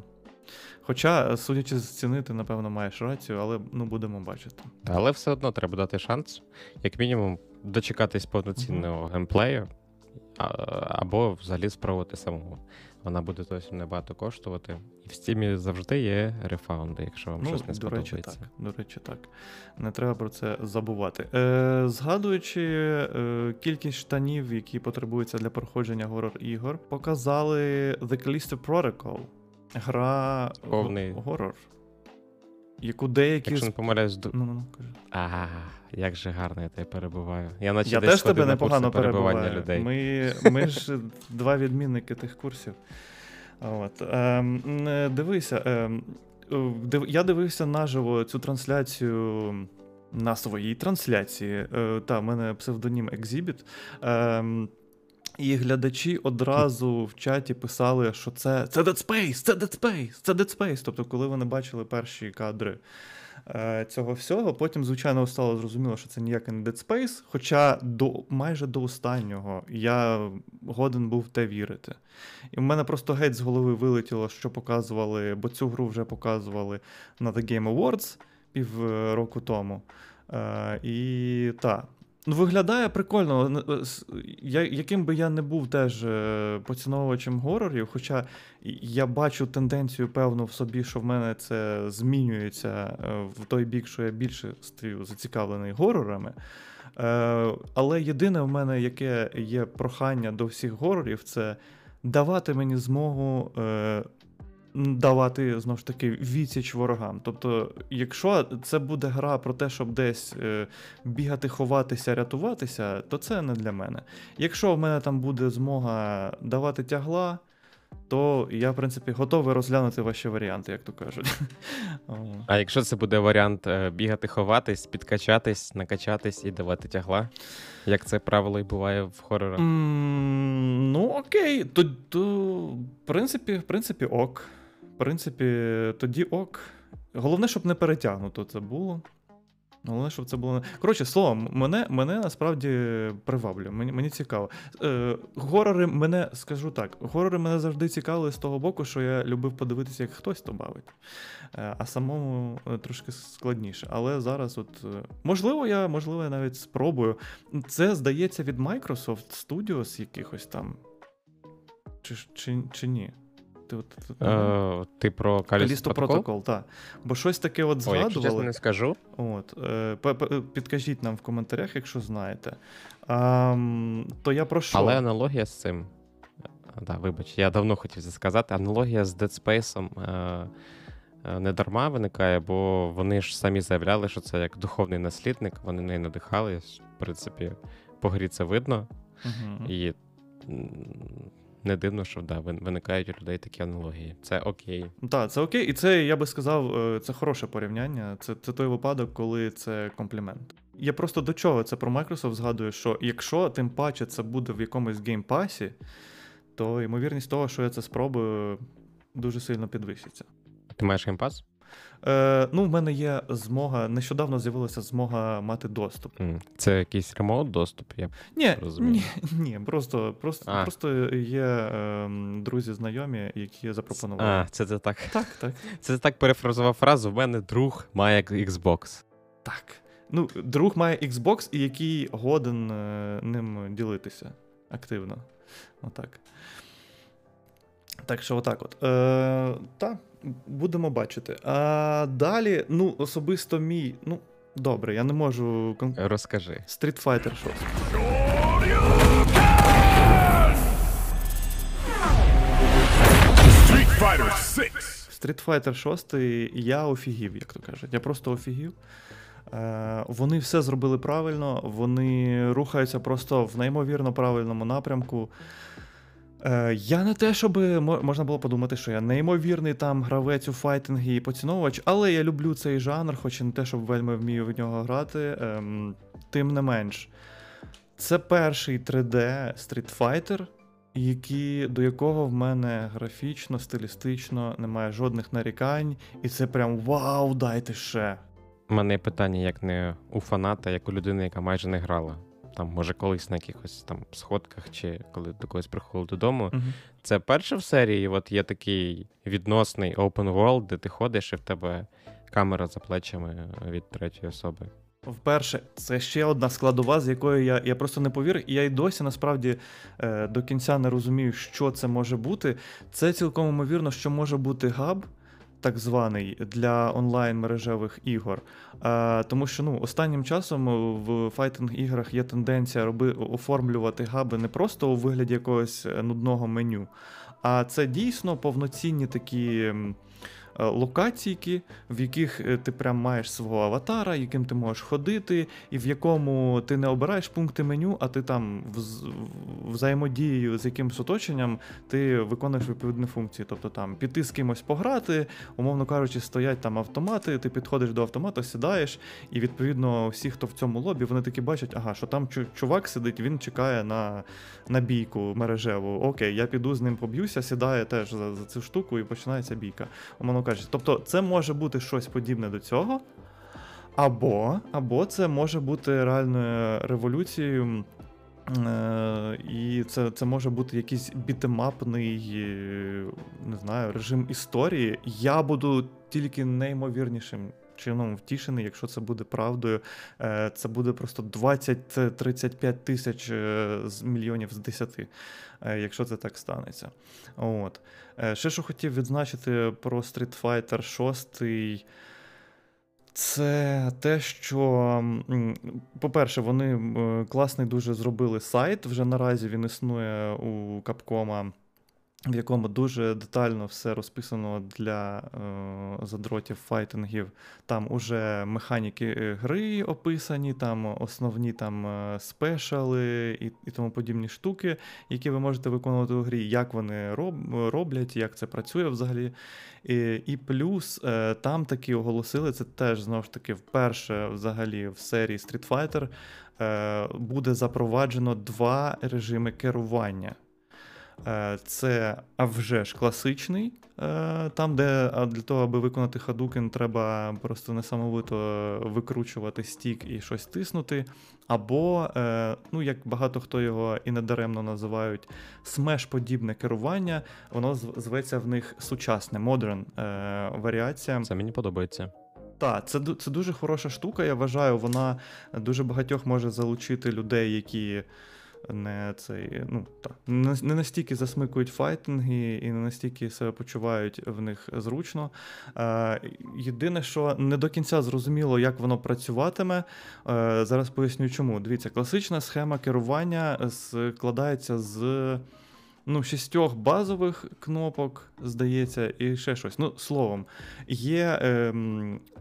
Хоча, судячи з ціни, ти, напевно, маєш рацію, але ну, будемо бачити. Але все одно треба дати шанс, як мінімум, дочекатись повноцінного геймплею, або взагалі спробувати самого. Вона буде зовсім небагато коштувати. І в Steam завжди є рефаунди, якщо вам щось не сподобається. До речі, так. Не треба про це забувати. Згадуючи кількість штанів, які потребуються для проходження горор-ігор, показали The Callisto Protocol. Гра горор. Яку деякі... Якщо не помиляюсь... Ну, кажу. Як же гарно я тебе перебуваю. Я теж тебе непогано перебуваю. Ми ж два відмінники тих курсів. От. Дивися. Я дивився наживо цю трансляцію на своїй трансляції. Та, в мене псевдонім Exhibit. І глядачі одразу в чаті писали, що це Dead Space, це Dead Space, це Dead Space. Тобто, коли вони бачили перші кадри цього всього, потім, звичайно, стало зрозуміло, що це ніяк не Dead Space, хоча майже до останнього я годен був в те вірити. І в мене просто геть з голови вилетіло, що показували, бо цю гру вже показували на The Game Awards півроку тому. І так. Ну, виглядає прикольно. Яким би я не був теж поціновувачем горорів, хоча я бачу тенденцію певну в собі, що в мене це змінюється в той бік, що я більше стаю зацікавлений горорами. Але єдине в мене, яке є прохання до всіх горорів, це давати мені змогу давати, знову ж таки, відсіч ворогам. Тобто, якщо це буде гра про те, щоб десь бігати, ховатися, рятуватися, то це не для мене. Якщо в мене там буде змога давати тягла, то я, в принципі, готовий розглянути ваші варіанти, як то кажуть. А якщо це буде варіант бігати, ховатись, підкачатись, накачатись і давати тягла, як це правило і буває в хорорах? Ну, окей. В принципі, ок. В принципі, тоді ок. Головне, щоб не перетягнуто це було. Головне, щоб це було... Коротше, словом, мене насправді приваблює, мені цікаво. Горори мене, скажу так, горори мене завжди цікавили з того боку, що я любив подивитися, як хтось то бавить. А самому трошки складніше. Але зараз от... Можливо, я навіть спробую. Це, здається, від Microsoft Studios якихось там. Чи ні? Ти про Калісто протокол, так. Бо щось таке от згадували. Якщо чесно, не скажу. От, підкажіть нам в коментарях, якщо знаєте. То я прошу. Але аналогія з цим. Да, вибач, я давно хотів це сказати. Аналогія з Dead Space не дарма виникає, бо вони ж самі заявляли, що це як духовний наслідник. Вони не надихались. В принципі, по грі це видно. Uh-huh. І... не дивно, що да, виникають у людей такі аналогії. Це окей. Так, це окей. І це, я би сказав, це хороше порівняння. Це той випадок, коли це комплімент. Я просто до чого це про Microsoft згадую, що якщо тим паче це буде в якомусь геймпасі, то ймовірність того, що я це спробую, дуже сильно підвищиться. Ти маєш геймпас? В мене є змога, нещодавно з'явилася змога мати доступ. Це якийсь ремоут доступ? Ні, просто є друзі, знайомі, які запропонували. Це так. Так. Це так перефразував фразу, в мене друг має Xbox. Так. Друг має Xbox, і який годен ним ділитися активно. Отак. Так що отак от. Так. Будемо бачити. А далі, особисто мій... добре, я не можу... Розкажи. Street Fighter 6. Street Fighter 6. Street Fighter 6, я офігів, як то кажуть. Я просто офігів. Вони все зробили правильно, вони рухаються просто в неймовірно правильному напрямку. Я не те, щоб можна було подумати, що я неймовірний там гравець у файтингі і поціновувач, але я люблю цей жанр, хоч і не те, щоб вельми вмію в нього грати, тим не менш. Це перший 3D Street Fighter, до якого в мене графічно, стилістично немає жодних нарікань, і це прям вау, дайте ще. У мене питання як не у фаната, як у людини, яка майже не грала. Там, може, колись на якихось там сходках, чи коли до когось приходили додому. Uh-huh. Це перше в серії, от є такий відносний open world, де ти ходиш, і в тебе камера за плечами від третьої особи. Вперше, це ще одна складова, з якою я просто не повірю. І я й досі, насправді, до кінця не розумію, що це може бути. Це цілком ймовірно, що може бути габ, так званий, для онлайн-мережевих ігор. Тому що останнім часом в файтинг-іграх є тенденція оформлювати габи не просто у вигляді якогось нудного меню, а це дійсно повноцінні такі локаційки, в яких ти прям маєш свого аватара, яким ти можеш ходити, і в якому ти не обираєш пункти меню, а ти там взаємодією з якимось оточенням ти виконуєш відповідні функції. Тобто там піти з кимось пограти, умовно кажучи, стоять там автомати, ти підходиш до автомата, сідаєш, і відповідно всі, хто в цьому лобі, вони такі бачать, що там чувак сидить, він чекає на бійку мережеву. Окей, я піду з ним поб'юся, сідає теж за цю штуку і починається бійка. Умовно кажучи. Тобто це може бути щось подібне до цього, або це може бути реальною революцією, і це може бути якийсь бітемапний, не знаю, режим історії. Я буду тільки неймовірнішим чином втішений, якщо це буде правдою. Це буде просто 20-35 тисяч мільйонів з 10, якщо це так станеться. От. Ще що хотів відзначити про Street Fighter 6, це те, що, по-перше, вони класний дуже зробили сайт, вже наразі він існує у Capcom, в якому дуже детально все розписано для задротів файтингів. Там уже механіки гри описані, там основні там спешали і тому подібні штуки, які ви можете виконувати у грі, як вони роблять, як це працює взагалі. І плюс там таки оголосили, це теж, знову ж таки, вперше взагалі в серії Street Fighter буде запроваджено 2 режими керування. Це, а вже ж, класичний, там, де для того, аби виконати Hadouken, треба просто несамовито викручувати стік і щось тиснути, або, ну, як багато хто його і недаремно називають, смеш-подібне керування, воно зветься в них сучасне, modern варіація. Це мені подобається. Так, це дуже хороша штука, я вважаю, вона дуже багатьох може залучити людей, які... не настільки засмикують файтинги і не настільки себе почувають в них зручно. Єдине, що не до кінця зрозуміло, як воно працюватиме. Зараз поясню чому. Дивіться, класична схема керування складається з 6 базових кнопок, здається, і ще щось. Ну, словом, є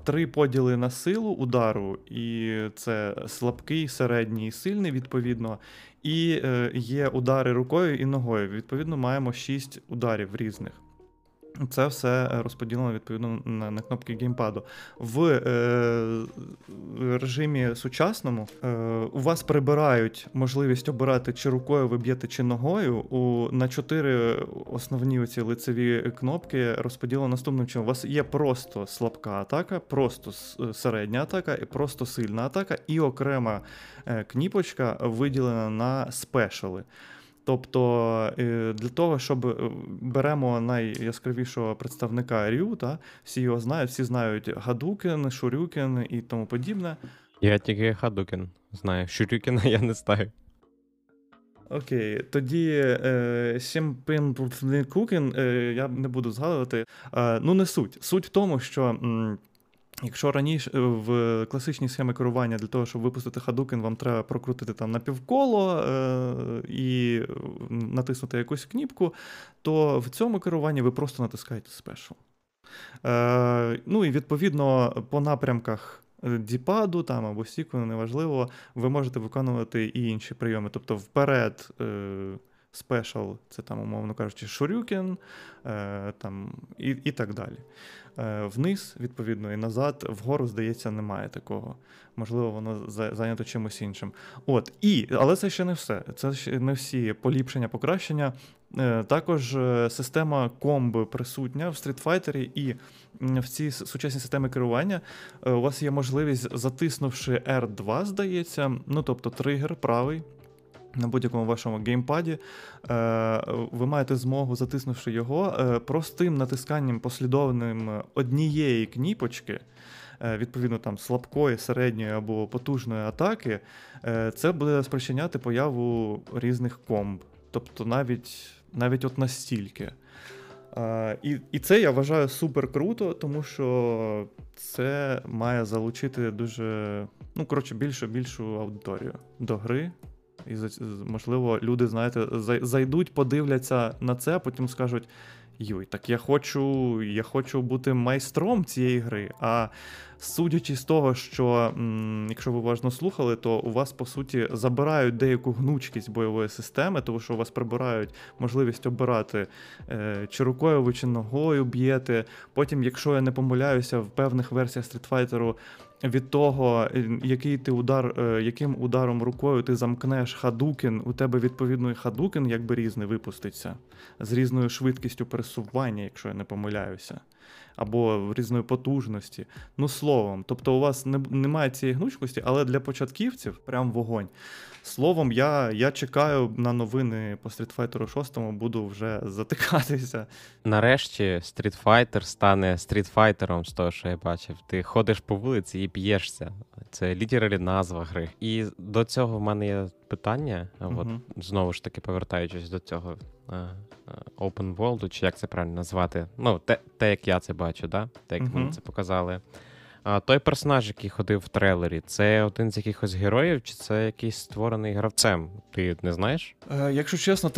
3 поділи на силу удару, і це слабкий, середній і сильний, відповідно, і є удари рукою і ногою. Відповідно, маємо 6 ударів різних. Це все розподілено, відповідно, на кнопки геймпаду. В режимі сучасному у вас прибирають можливість обирати, чи рукою ви б'єте, чи ногою. На 4 основні оці лицеві кнопки розподілено наступним чином. У вас є просто слабка атака, просто середня атака, і просто сильна атака, і окрема кнопочка виділена на спешали. Тобто для того, щоб беремо найяскравішого представника Рю, та? Всі його знають, всі знають Hadouken, Шурюкен і тому подібне. Я тільки Hadouken знаю, Шурюкена я не знаю. Окей, тоді Сімпін Кукен я не буду згадувати. Не суть. Суть в тому, що... Якщо раніше в класичній схемі керування для того, щоб випустити Hadouken, вам треба прокрутити там напівколо і натиснути якусь кнопку, то в цьому керуванні ви просто натискаєте спешл. І відповідно по напрямках діпаду там або стіку, неважливо, ви можете виконувати і інші прийоми. Тобто вперед спешл, це там, умовно кажучи, Шурюкен і так далі. Вниз, відповідно, і назад, вгору, здається, немає такого. Можливо, воно зайнято чимось іншим. Але це ще не все. Це ще не всі поліпшення, покращення. Також система комбо присутня в Street Fighter, і в цій сучасній системі керування у вас є можливість, затиснувши R2, здається, тобто тригер правий, на будь-якому вашому геймпаді, ви маєте змогу, затиснувши його, простим натисканням послідовним однієї кнопочки, відповідно там слабкої, середньої або потужної атаки, це буде спричиняти появу різних комб. Тобто навіть от настільки. І це, я вважаю, супер круто, тому що це має залучити дуже, більшу аудиторію до гри. І, можливо, люди, знаєте, зайдуть, подивляться на це, а потім скажуть: "Юй, так я хочу бути майстром цієї гри". А судячи з того, що, якщо ви уважно слухали, то у вас, по суті, забирають деяку гнучкість бойової системи, тому що у вас прибирають можливість обирати, чи рукою ви, чи ногою б'єте. Потім, якщо я не помиляюся, в певних версіях Street Fighter'у від того, яким ударом рукою ти замкнеш Hadouken, у тебе відповідно і Hadouken якби різний випуститься, з різною швидкістю пересування, якщо я не помиляюся, або різної потужності. Словом, тобто у вас немає цієї гнучкості, але для початківців прям вогонь. Словом, я чекаю на новини по Street Fighter 6, буду вже затикатися. Нарешті Street Fighter стане Street Fighter'ом, з того, що я бачив. Ти ходиш по вулиці і б'єшся. Це літералі назва гри. І до цього в мене є питання, От, знову ж таки повертаючись до цього Open World, чи як це правильно назвати, те, як я це бачу, да? Те, як мені це показали. А той персонаж, який ходив в трейлері, це один з якихось героїв, чи це якийсь створений гравцем? Ти не знаєш? Якщо чесно,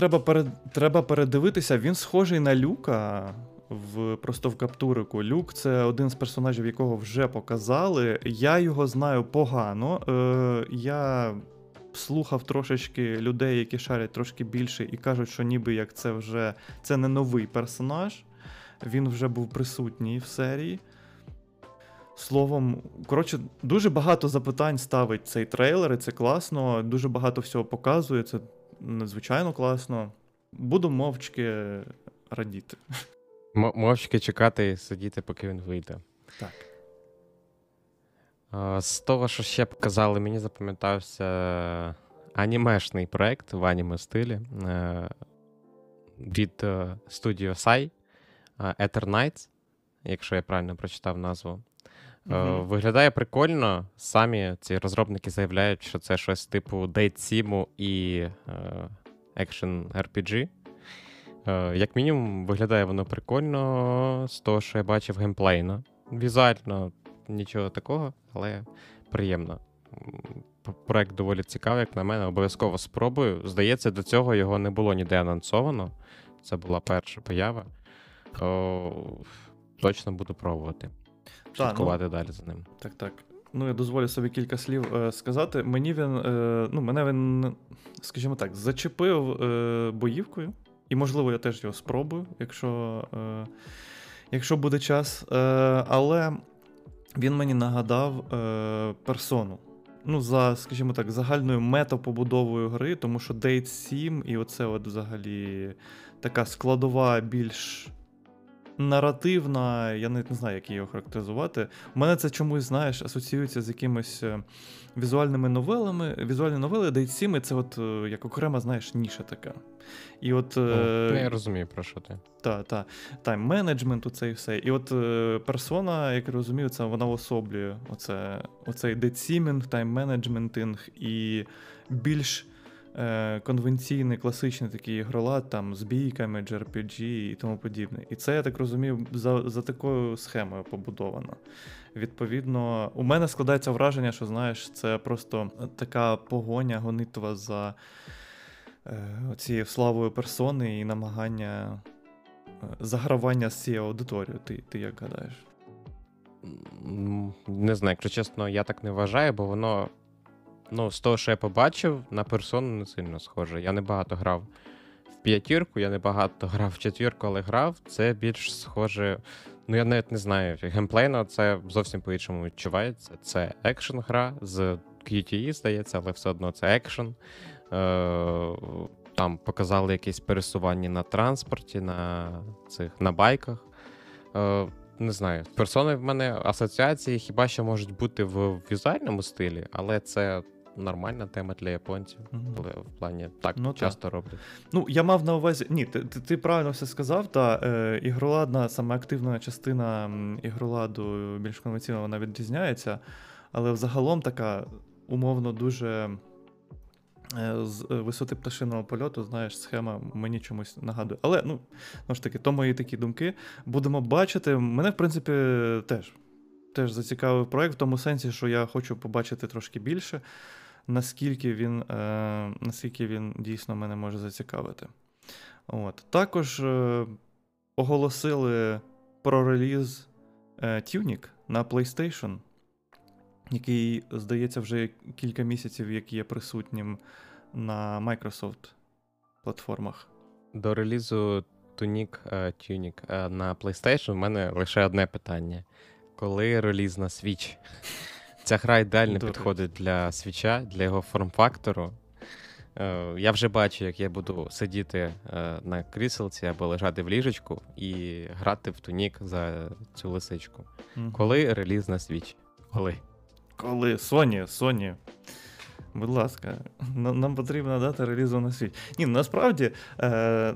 треба передивитися. Він схожий на Люка просто в каптурику. Люк — це один з персонажів, якого вже показали. Я його знаю погано. Я слухав трошечки людей, які шарять трошки більше, і кажуть, що ніби як це вже... Це не новий персонаж. Він вже був присутній в серії. Словом, коротше, дуже багато запитань ставить цей трейлер, і це класно. Дуже багато всього показує, це надзвичайно класно. Буду мовчки радіти. Мовчки чекати, сидіти, поки він вийде. Так. З того, що ще показали, мені запам'ятався анімешний проект в аніме-стилі від студії Ys, Eternights, якщо я правильно прочитав назву. Виглядає прикольно. Самі ці розробники заявляють, що це щось типу дейтсіму і екшен RPG. Як мінімум, виглядає воно прикольно з того, що я бачив геймплейно. Візуально нічого такого, але приємно. Проект доволі цікавий, як на мене. Обов'язково спробую. Здається, до цього його не було ніде анонсовано. Це була перша поява. Точно буду пробувати. Слідкувати далі за ним. Так, так. Ну, я дозволю собі кілька слів сказати. Мене він, скажімо так, зачепив боївкою. І, можливо, я теж його спробую, якщо буде час. Але він мені нагадав персону. Ну, скажімо так, загальною метапобудовою гри, тому що Date 7 і оце от взагалі така складова більш... наративна, я навіть не знаю, як її охарактеризувати. У мене це чомусь, знаєш, асоціюється з якимись візуальними новелами. Візуальні новели, дейтсіми — це от як окрема, знаєш, ніша така. І от... я розумію, про що ти. Та. Тайм-менеджмент, оце і все. І от персона, як я розумію, це вона уособлює оцей дейтсімінг, тайм-менеджментинг і більш конвенційний, класичний такий ігролад, там, з бійками, JRPG і тому подібне. І це, я так розумію, за такою схемою побудовано. Відповідно, у мене складається враження, що, знаєш, це просто така погоня, гонитва за цією славою персони і намагання загравання з цією аудиторією. Ти як гадаєш? Не знаю, якщо чесно, я так не вважаю, бо воно... Ну, з того, що я побачив, на персону не сильно схоже. Я не багато грав в п'ятірку, я не багато грав в четвірку, але грав. Це більш схоже... Ну, я навіть не знаю. Геймплейно це зовсім по-іншому відчувається. Це екшн-гра з QTE, здається, але все одно це екшн. Там показали якісь пересування на транспорті, на байках. Не знаю, персони в мене асоціації хіба що можуть бути в візуальному стилі, але це... нормальна тема для японців, але в плані так часто роблять. Ну, я мав на увазі... Ні, ти правильно все сказав, ігроладна, саме активна частина ігроладу більш конвенційно вона відрізняється, але взагалом така умовно дуже з висоти пташиного польоту, знаєш, схема мені чомусь нагадує. Але, ну ж таки, то мої такі думки. Будемо бачити. Мене, в принципі, теж зацікавив проєкт в тому сенсі, що я хочу побачити трошки більше, наскільки він дійсно мене може зацікавити. От. Також оголосили про реліз Tunic на PlayStation, який, здається, вже кілька місяців, як є присутнім на Microsoft платформах. До релізу Tunic на PlayStation в мене лише одне питання. Коли реліз на Switch? Ця гра ідеально підходить для Switch'а, для його форм-фактору. Я вже бачу, як я буду сидіти на кріселці або лежати в ліжечку і грати в Tunic за цю лисичку. Коли реліз на Switch? Коли? Sony. Будь ласка, нам потрібна дата релізу на Switch. Ні,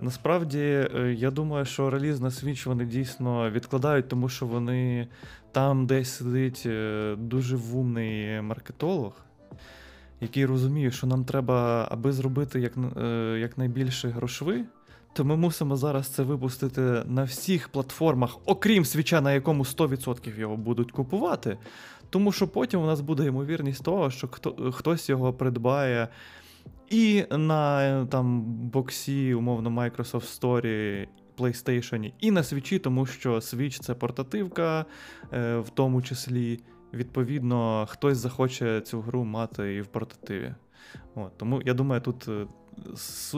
насправді, я думаю, що реліз на Switch вони дійсно відкладають, тому що вони там десь сидить дуже вумний маркетолог, який розуміє, що нам треба, аби зробити якнайбільше грошви, то ми мусимо зараз це випустити на всіх платформах, окрім свіча, на якому 100% його будуть купувати. Тому що потім у нас буде ймовірність того, що хтось його придбає і на там боксі, умовно, Microsoft Store, PlayStation, і на свічі, тому що свіч — це портативка, в тому числі. Відповідно, хтось захоче цю гру мати і в портативі. От, тому, я думаю, тут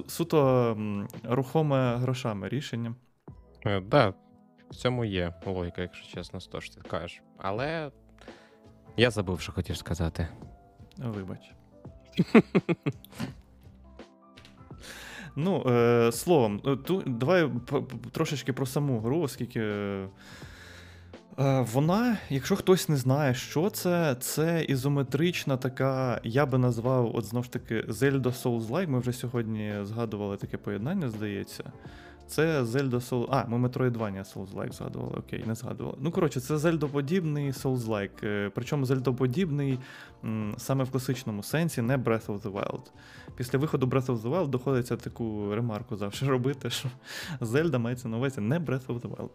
суто рухоме грошами рішення. Так, да, в цьому є логіка, якщо чесно, з того, що ти кажеш. Але я забув, що хотів сказати. Вибач. Ну, словом, давай трошечки про саму гру, оскільки... Вона, якщо хтось не знає, що це ізометрична така, я би назвав, от знову ж таки, Zelda Souls-like. Ми вже сьогодні згадували таке поєднання, здається. Це Zelda Souls... А, ми Metroidvania Souls-like згадували, окей, не згадували. Ну, коротше, це Zelda-подібний Souls-like. Причому Zelda-подібний саме в класичному сенсі, не Breath of the Wild. Після виходу Breath of the Wild доходиться таку ремарку завжди робити, що Zelda мається на увазі не Breath of the Wild.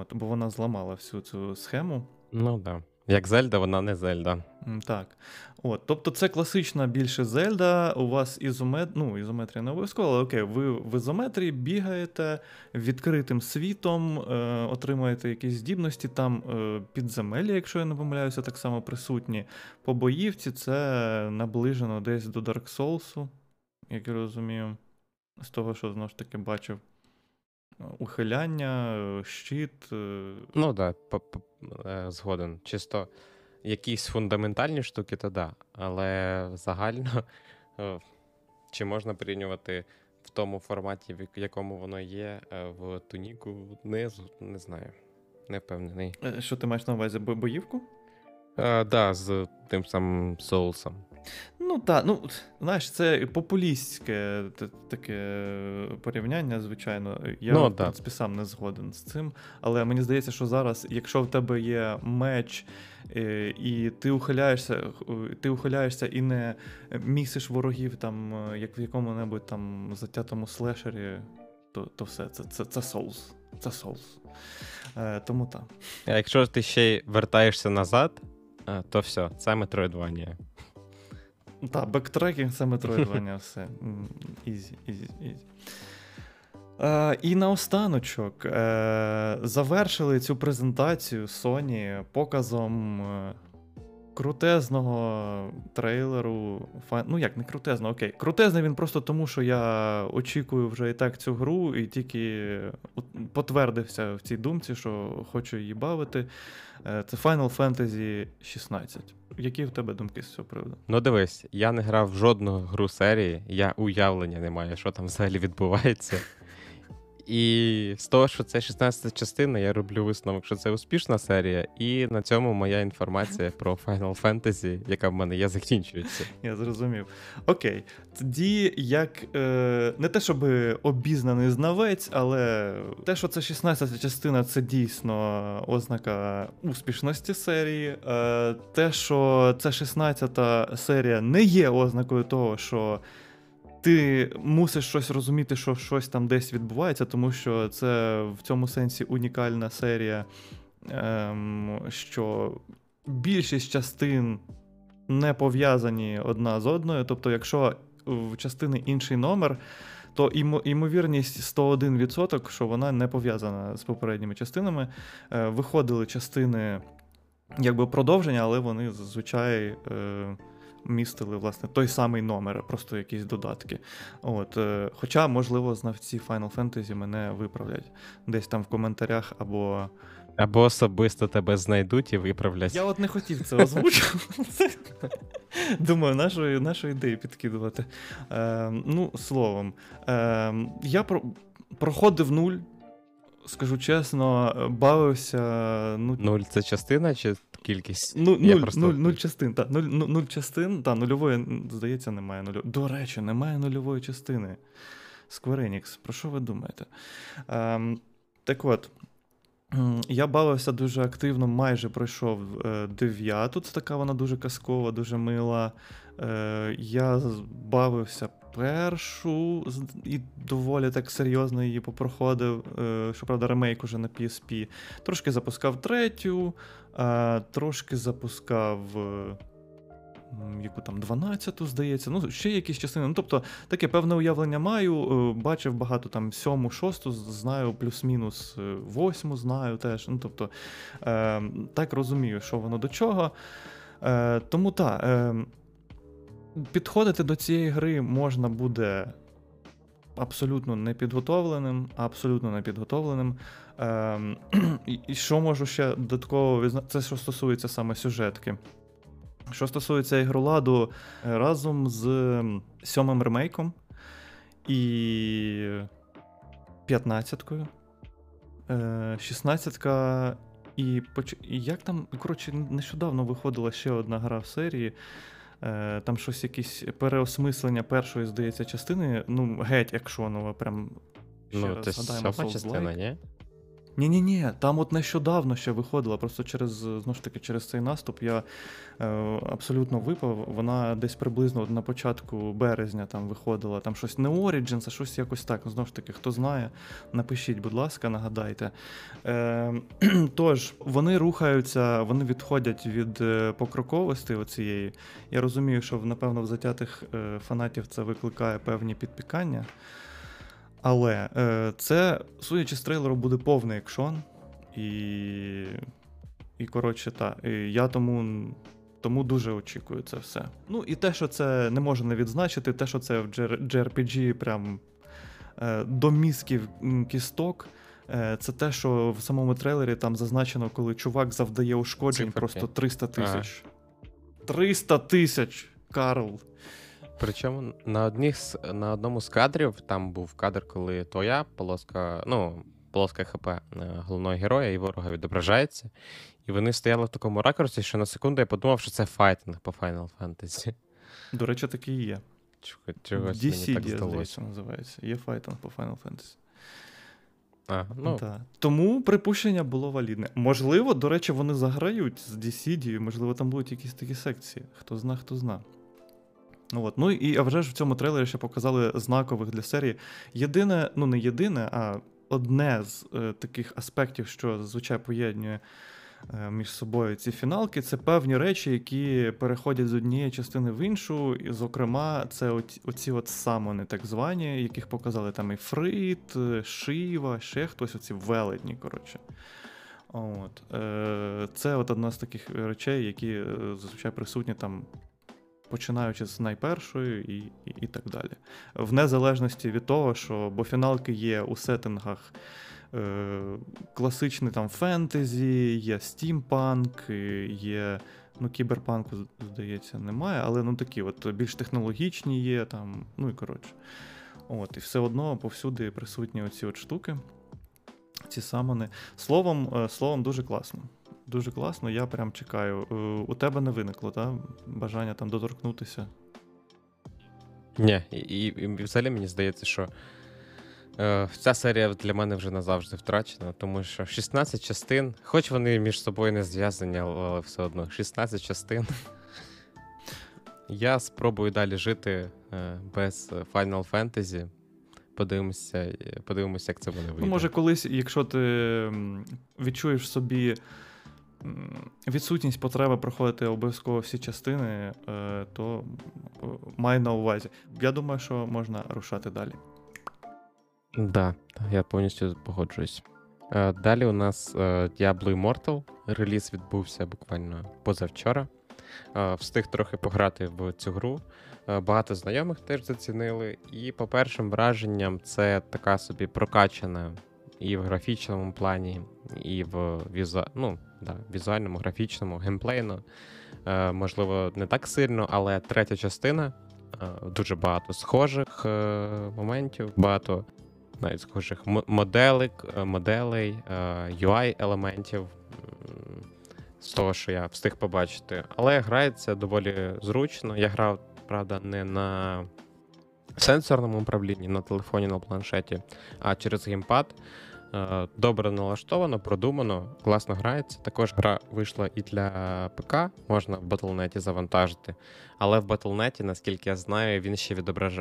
От, бо вона зламала всю цю схему. Ну, да. Як Зельда, вона не Зельда. Так. От, тобто це класична більше Зельда, у вас ізометрія не обов'язково, але окей, ви в ізометрії бігаєте відкритим світом, отримуєте якісь здібності, там підземелля, якщо я не помиляюся, так само присутні. По боївці це наближено десь до Dark Souls, як я розумію, з того, що знову ж таки бачив. Ухиляння, щит. Ну так, да, згоден. Чисто якісь фундаментальні штуки, то да. Але загально, чи можна порівнювати в тому форматі, в якому воно є, в Туніку, не знаю. Не впевнений. Що ти маєш на увазі? Боївку? Так, да, з тим самим Соусом. Ну так, ну, знаєш, це популістське таке порівняння, звичайно. Я, в принципі, сам не згоден з цим. Але мені здається, що зараз, якщо в тебе є меч, і ти ухиляєшся і не місиш ворогів, там, як в якому-небудь там затятому слешері, то все, це соус. Це соус. Тому так. А якщо ти ще й вертаєшся назад, то все, це Metroidvania. Так, бектрекінг, це Metroidvania, все. Ізі. І наостаночок, завершили цю презентацію Sony показом крутезного трейлеру. Ну як, не крутезно, окей. Крутезний він просто тому, що я очікую вже і так цю гру, і тільки потвердився в цій думці, що хочу її бавити. Це Final Fantasy 16. Які в тебе думки з цього приводу? Ну дивись, я не грав в жодну гру серії, я уявлення не маю, що там взагалі відбувається. І з того, що це 16-та частина, я роблю висновок, що це успішна серія, і на цьому моя інформація про Final Fantasy, яка в мене є, закінчується. Я зрозумів. Окей. Тоді, як не те, щоб обізнаний знавець, але те, що це 16-та частина, це дійсно ознака успішності серії. Те, що це 16-та серія, не є ознакою того, що ти мусиш щось розуміти, що щось там десь відбувається, тому що це в цьому сенсі унікальна серія, що більшість частин не пов'язані одна з одною. Тобто, якщо в частини інший номер, то ймовірність 101%, що вона не пов'язана з попередніми частинами. Виходили частини, якби продовження, але вони зазвичай... містили, власне, той самий номер, просто якісь додатки. От, хоча, можливо, знавці Final Fantasy мене виправлять десь там в коментарях, або особисто тебе знайдуть і виправлять. Я от не хотів це озвучувати. Думаю, нашу ідею підкидувати. Ну, словом, я проходив 0, скажу чесно, бавився... 0 — це частина чи... кількість. Нуль частин, нульової, здається, немає нульової. До речі, немає нульової частини. Square Enix, про що ви думаєте? Так от, я бавився дуже активно, майже пройшов 9, тут така вона дуже казкова, дуже мила. Я бавився першу і доволі так серйозно її попроходив, щоправда, ремейк уже на PSP. Трошки запускав третю, трошки запускав яку там 12-ту, здається, ну ще якісь частини. Ну, тобто, таке певне уявлення маю, бачив багато там 7-му, 6-ту, знаю, плюс-мінус 8-му знаю теж. Ну, тобто, так розумію, що воно до чого. Тому так, підходити до цієї гри можна буде абсолютно непідготовленим, І що можу ще додатково відзначити, це що стосується саме сюжетки. Що стосується ігроладу, разом з 7-м ремейком і 15-кою, 16-ка і... як там, коротше, нещодавно виходила ще одна гра в серії, там щось якісь переосмислення першої, здається, частини, ну, геть екшонова, прям ще ну, раз згадаємо. Сьома частина, ні? Ні-ні-ні, там от нещодавно ще виходила, просто через, знову ж таки, через цей наступ я абсолютно випав, вона десь приблизно на початку березня там виходила, там щось не Origins, а щось якось так, знову ж таки, хто знає, напишіть, будь ласка, нагадайте. Тож, вони рухаються, вони відходять від покроковості оцієї, я розумію, що, напевно, в затятих фанатів це викликає певні підпікання. Але це, судячи з трейлеру, буде повний екшон, і коротше, так, я тому дуже очікую це все. Ну і те, що це не можна не відзначити, те, що це в JRPG прям до мізків кісток, це те, що в самому трейлері там зазначено, коли чувак завдає ушкоджень просто 300 тисяч. 300 тисяч, Карл! Причому на одному з кадрів, там був кадр, коли твоя полоска, ну, полоска ХП головного героя і ворога відображається. І вони стояли в такому ракурсі, що на секунду я подумав, що це файтинг по Final Fantasy. До речі, такий і є. Чогось DC мені так здалося. Називається. Є файтинг по Final Fantasy. Тому припущення було валідне. Можливо, до речі, вони заграють з DC, можливо, там будуть якісь такі секції. Хто зна, хто зна. От. Ну і а вже ж в цьому трейлері ще показали знакових для серії. Єдине, ну не єдине, а одне з таких аспектів, що зазвичай поєднує між собою ці фіналки, це певні речі, які переходять з однієї частини в іншу. І, зокрема, це оці от самони так звані, яких показали там і Фрит, Шива, ще хтось, оці велетні, коротше. От. Це от одна з таких речей, які зазвичай присутні там, починаючи з найпершої і так далі. В незалежності від того, що бо фіналки є у сеттингах класичний там фентезі, є стімпанк, є, ну, кіберпанку, здається, немає, але ну такі от більш технологічні є там, ну і коротше. От, і все одно повсюди присутні оці от штуки, ці самони. Словом, дуже класно. Дуже класно, я прям чекаю. У тебе не виникло, так? Бажання там доторкнутися? Ні, і взагалі мені здається, що ця серія для мене вже назавжди втрачена, тому що 16 частин, хоч вони між собою не зв'язані, але все одно, 16 частин. Я спробую далі жити без Final Fantasy. Подивимося, як це буде вийде. Ну, може колись, якщо ти відчуєш в собі відсутність потреби проходити обов'язково всі частини, то май на увазі. Я думаю, що можна рушати далі. Да, я повністю погоджуюсь. Далі у нас Diablo Immortal. Реліз відбувся буквально позавчора. Встиг трохи пограти в цю гру. Багато знайомих теж зацінили. І по першим враженням це така собі прокачана і в графічному плані, і в візуальному, графічному, геймплейно. Можливо, не так сильно, але третя частина. Дуже багато схожих моментів, багато навіть схожих моделей, UI-елементів з того, що я встиг побачити. Але грається доволі зручно. Я грав, правда, не на сенсорному управлінні, на телефоні, на планшеті, а через геймпад. Добре налаштовано, продумано, класно грається. Також гра вийшла і для ПК, можна в Battle.net завантажити. Але в Battle.net, наскільки я знаю,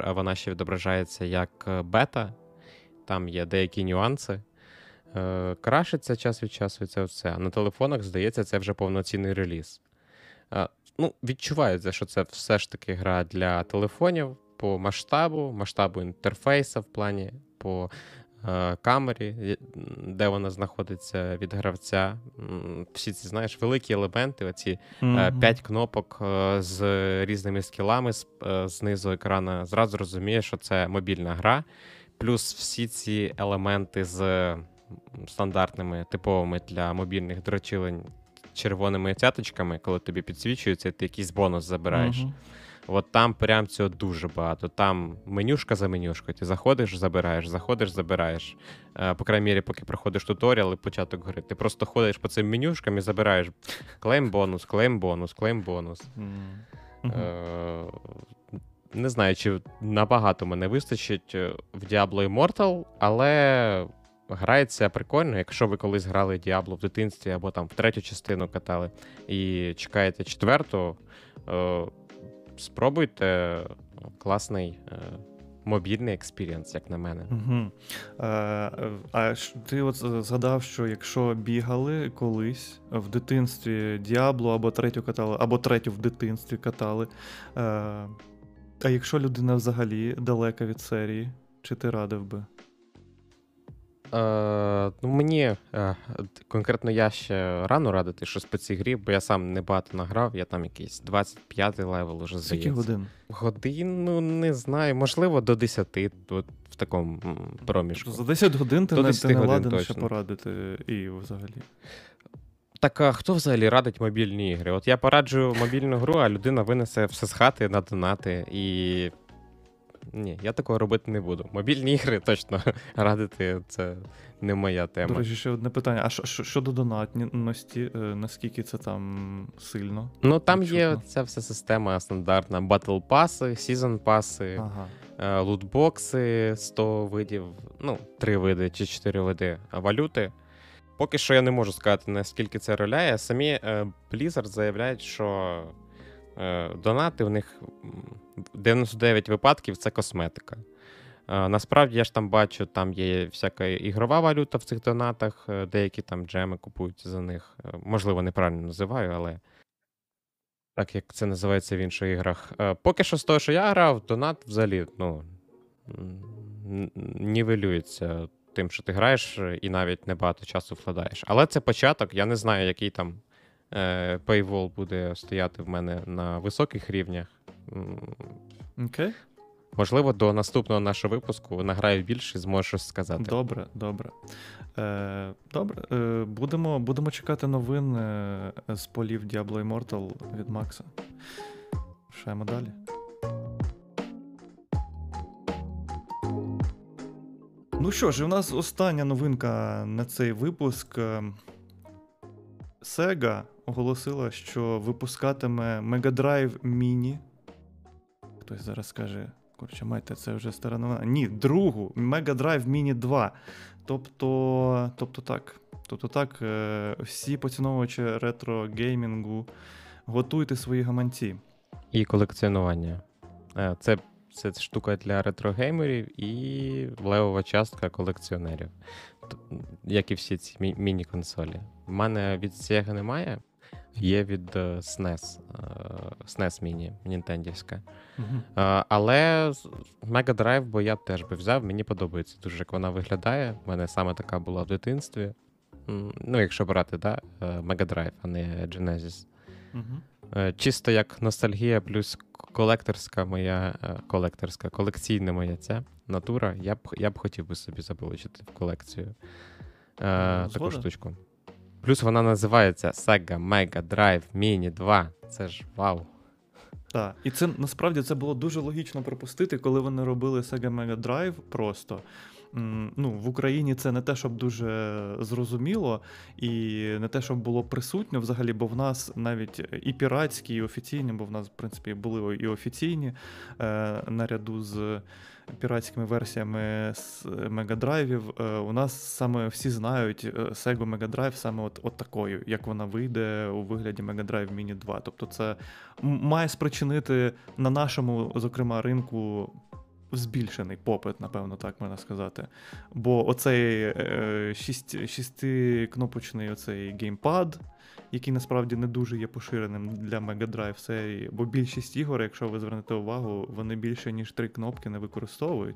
вона ще відображається як бета. Там є деякі нюанси. Крашиться час від часу і це все. А на телефонах, здається, це вже повноцінний реліз. Ну, відчувається, що це все ж таки гра для телефонів по масштабу інтерфейсу в плані, по камері, де вона знаходиться від гравця. Всі ці, знаєш, великі елементи, оці 5 кнопок з різними скілами знизу екрана. Зразу розумієш, що це мобільна гра. Плюс всі ці елементи з стандартними, типовими для мобільних дрочилень червоними цяточками, коли тобі підсвічується, ти якийсь бонус забираєш. От там прям цього дуже багато. Там менюшка за менюшкою. Ти заходиш, забираєш, заходиш, забираєш. По крайній мірі, поки проходиш туторіал і початок гри, ти просто ходиш по цим менюшкам і забираєш клейм-бонус, клейм-бонус, клейм-бонус. Не знаю, чи набагато мене вистачить в Diablo Immortal, але грається прикольно. Якщо ви колись грали Diablo в дитинстві або там в третю частину катали і чекаєте четверту, спробуйте, класний мобільний експірієнс, як на мене. А ти от згадав, що якщо бігали колись в дитинстві Діабло або третю в дитинстві катали, а якщо людина взагалі далека від серії, чи ти радив би? Конкретно я ще рано радити щось по цій грі, бо я сам небагато награв, я там якийсь 25-й левел уже здається. Скільки годин? Годину, не знаю, можливо до 10, от в такому проміжку. За 10 годин ти не ладен ще порадити і взагалі. Так, а хто взагалі радить мобільні ігри? От я пораджую мобільну гру, а людина винесе все з хати на донати і... Ні, я такого робити не буду. Мобільні ігри точно радити – це не моя тема. До речі, ще одне питання. А щодо донатності, наскільки це там сильно? Ну, там є ця вся система стандартна. Батл-паси, сезон-паси, лутбокси, 100 видів, 3 види чи 4 види валюти. Поки що я не можу сказати, наскільки це роляє. Самі Blizzard заявляють, що донати в них 99 випадків це косметика. Насправді я ж там бачу, там є всяка ігрова валюта в цих донатах, деякі там джеми купуються за них. Можливо, неправильно називаю, але так як це називається в інших іграх. Поки що з того, що я грав, донат взагалі нівелюється тим, що ти граєш і навіть небагато часу вкладаєш. Але це початок, я не знаю, який там paywall буде стояти в мене на високих рівнях. Окей. Можливо, до наступного нашого випуску награю більше і зможу щось сказати. Добре. Будемо чекати новин з полів Diablo Immortal від Макса. Рушаємо далі. Ну що ж, у нас остання новинка на цей випуск. Sega оголосила, що випускатиме Mega Drive Mini. Хтось зараз скаже, це вже стара новина. Ні, другу, Mega Drive Mini 2. Тобто так, всі поціновувачі ретро-геймінгу, готуйте свої гаманці. І колекціонування. Це штука для ретро-геймерів і левова частка колекціонерів. Як і всі ці міні-консолі. У мене від Sega немає, є від SNES. SNES Mini, нінтендівська. Але Mega Drive, бо я теж би взяв, мені подобається дуже, як вона виглядає. У мене саме така була в дитинстві. Ну, якщо брати, да, Mega Drive, а не Genesis. Чисто як ностальгія плюс колекційна моя ця натура, я б хотів би собі заполучити в колекцію таку штучку. Плюс вона називається Sega Mega Drive Mini 2. Це ж вау. Так, і це насправді було дуже логічно пропустити, коли вони робили Sega Mega Drive просто. ну, в Україні це не те, щоб дуже зрозуміло, і не те, щоб було присутньо взагалі, бо в нас навіть і піратські, і офіційні, бо в нас, в принципі, були і офіційні наряду з піратськими версіями з мегадрайвів, у нас саме всі знають Sega Mega Drive саме от такою, як вона вийде у вигляді Mega Drive Mini 2. Тобто це має спричинити на нашому, зокрема, ринку збільшений попит, напевно, так можна сказати. Бо оцей шестикнопочний оцей геймпад, який насправді не дуже є поширеним для Mega Drive серії, бо більшість ігор, якщо ви звернете увагу, вони більше, ніж 3 кнопки не використовують,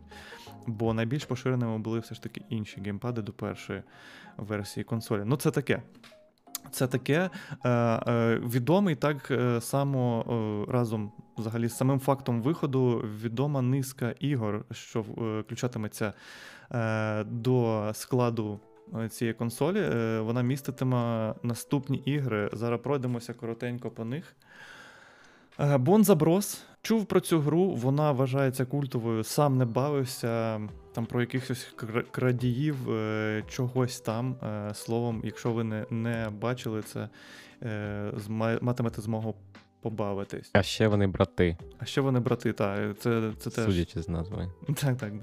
бо найбільш поширеними були все ж таки інші геймпади до першої версії консолі. Ну, це таке. Це таке відомий так само разом взагалі з самим фактом виходу відома низка ігор, що включатиметься до складу цієї консолі. Вона міститиме наступні ігри. Зараз пройдемося коротенько по них. Bonza Bros. Чув про цю гру, вона вважається культовою, сам не бавився, там про якихось крадіїв, чогось там, словом, якщо ви не бачили це, матимете змогу побавитись. А ще вони брати, так. Це теж... Судячи з назви. Так.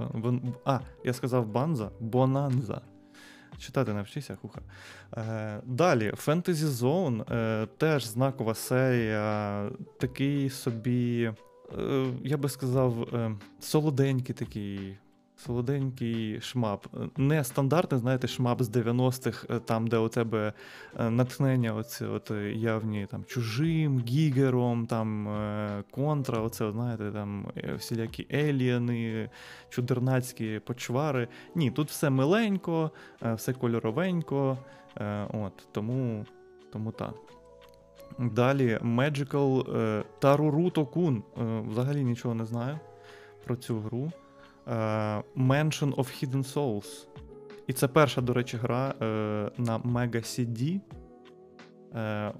Я сказав Банза, Бонанза. Читати навчися, хуха. Далі, Fantasy Zone, теж знакова серія, такий собі, я би сказав, солоденький такий, солоденький шмап. Не стандартний, знаєте, шмап з 90-х, там, де у тебе натхнення оці от явні там, чужим, гігером, там, контра, оце, знаєте, там, всілякі еліани, чудернацькі почвари. Ні, тут все миленько, все кольоровенько, от, тому так. Далі, Magical Taruruto-kun, взагалі нічого не знаю про цю гру. Mansion of Hidden Souls. І це перша, до речі, гра на Mega CD.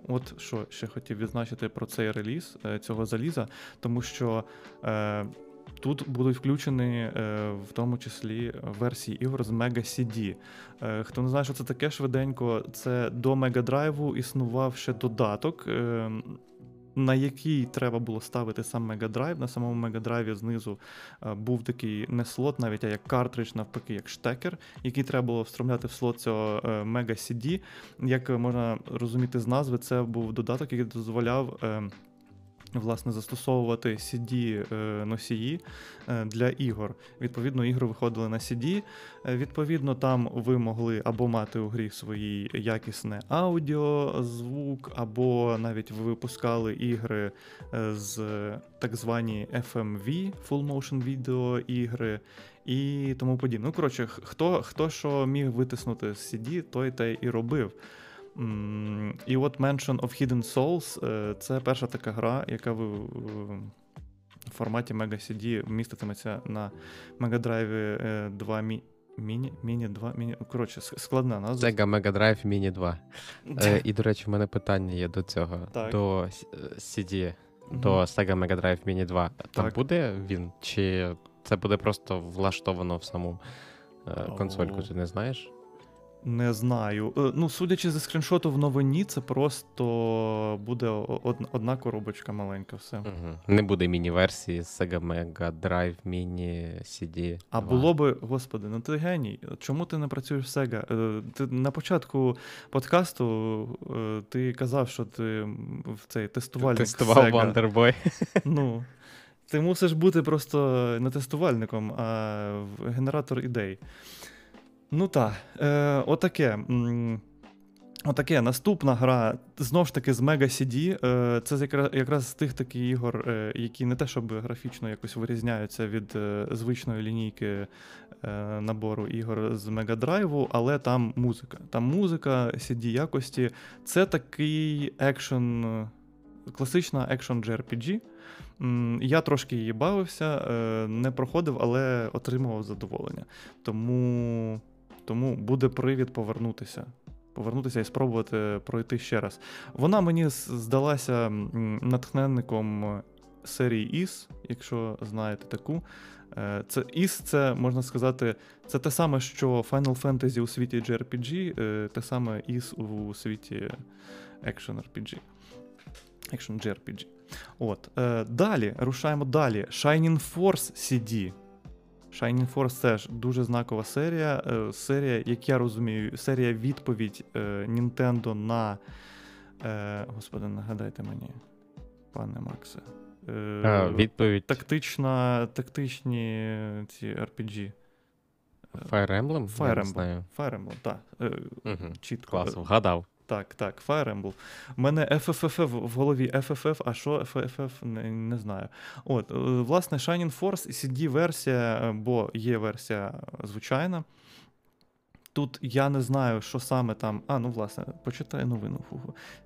От що ще хотів відзначити про цей реліз цього заліза, тому що тут будуть включені в тому числі версії ігор з Mega CD. Хто не знає, що це таке, швиденько, це до Mega Drive існував ще додаток, на який треба було ставити сам Mega Drive. На самому Mega Drive знизу був такий не слот навіть, а як картридж, навпаки, як штекер, який треба було встромляти в слот цього Mega CD. Як можна розуміти з назви, це був додаток, який дозволяв, власне, застосовувати CD-носії для ігор. Відповідно, ігри виходили на CD. Відповідно, там ви могли або мати у грі свої якісне аудіо, звук, або навіть ви випускали ігри з так звані FMV, Full Motion Video ігри, і тому подібне. Ну, коротше, хто що міг витиснути з CD, той та й і робив. І от Mansion of Hidden Souls – це перша така гра, яка в форматі Mega CD міститиметься на Mega Drive 2 Mini 2, коротше, складна назва. Sega Mega Drive Mini 2. І, до речі, в мене питання є до цього, так. До CD, до Sega Mega Drive Mini 2. Там так. Буде він? Чи це буде просто влаштовано в саму консольку, ти не знаєш? Не знаю. Ну, судячи зі скріншоту в новині, це просто буде одна коробочка маленька, все. Угу. Не буде міні-версії з Sega Mega Drive Mini CD. А було би, господи, ну ти геній, чому ти не працюєш в Sega? Ти на початку подкасту ти казав, що ти в цей тестувальник тестував Sega. Wonder Boy. Ну, ти мусиш бути просто не тестувальником, а генератор ідей. Ну так, отаке. Наступна гра, знову ж таки, з Mega CD. Це якраз з тих таких ігор, які не те, щоб графічно якось вирізняються від звичної лінійки набору ігор з Mega Drive, але там музика. Там музика, CD-якості. Це такий екшн, класична екшн JRPG. Я трошки її бавився, не проходив, але отримував задоволення. Тому буде привід повернутися і спробувати пройти ще раз. Вона мені здалася натхненником серії Ys, якщо знаєте таку. Це Ys, це, можна сказати, це те саме, що Final Fantasy у світі JRPG, те саме Ys у світі Action RPG. Action JRPG. От. Далі, рушаємо далі. Shining Force CD. Shining Force теж дуже знакова серія. Серія, як я розумію, серія відповідь Nintendo на... Господи, нагадайте мені, пане Максе. Відповідь. Тактичні ці RPG. Fire Emblem? Fire Emblem, так. Чітко. Класно, вгадав. Так, Fire Emblem. У мене FFF в голові, FFF, а що FFF, не знаю. От, власне, Shining Force, CD-версія, бо є версія звичайна. Тут я не знаю, що саме там... власне, почитай новину.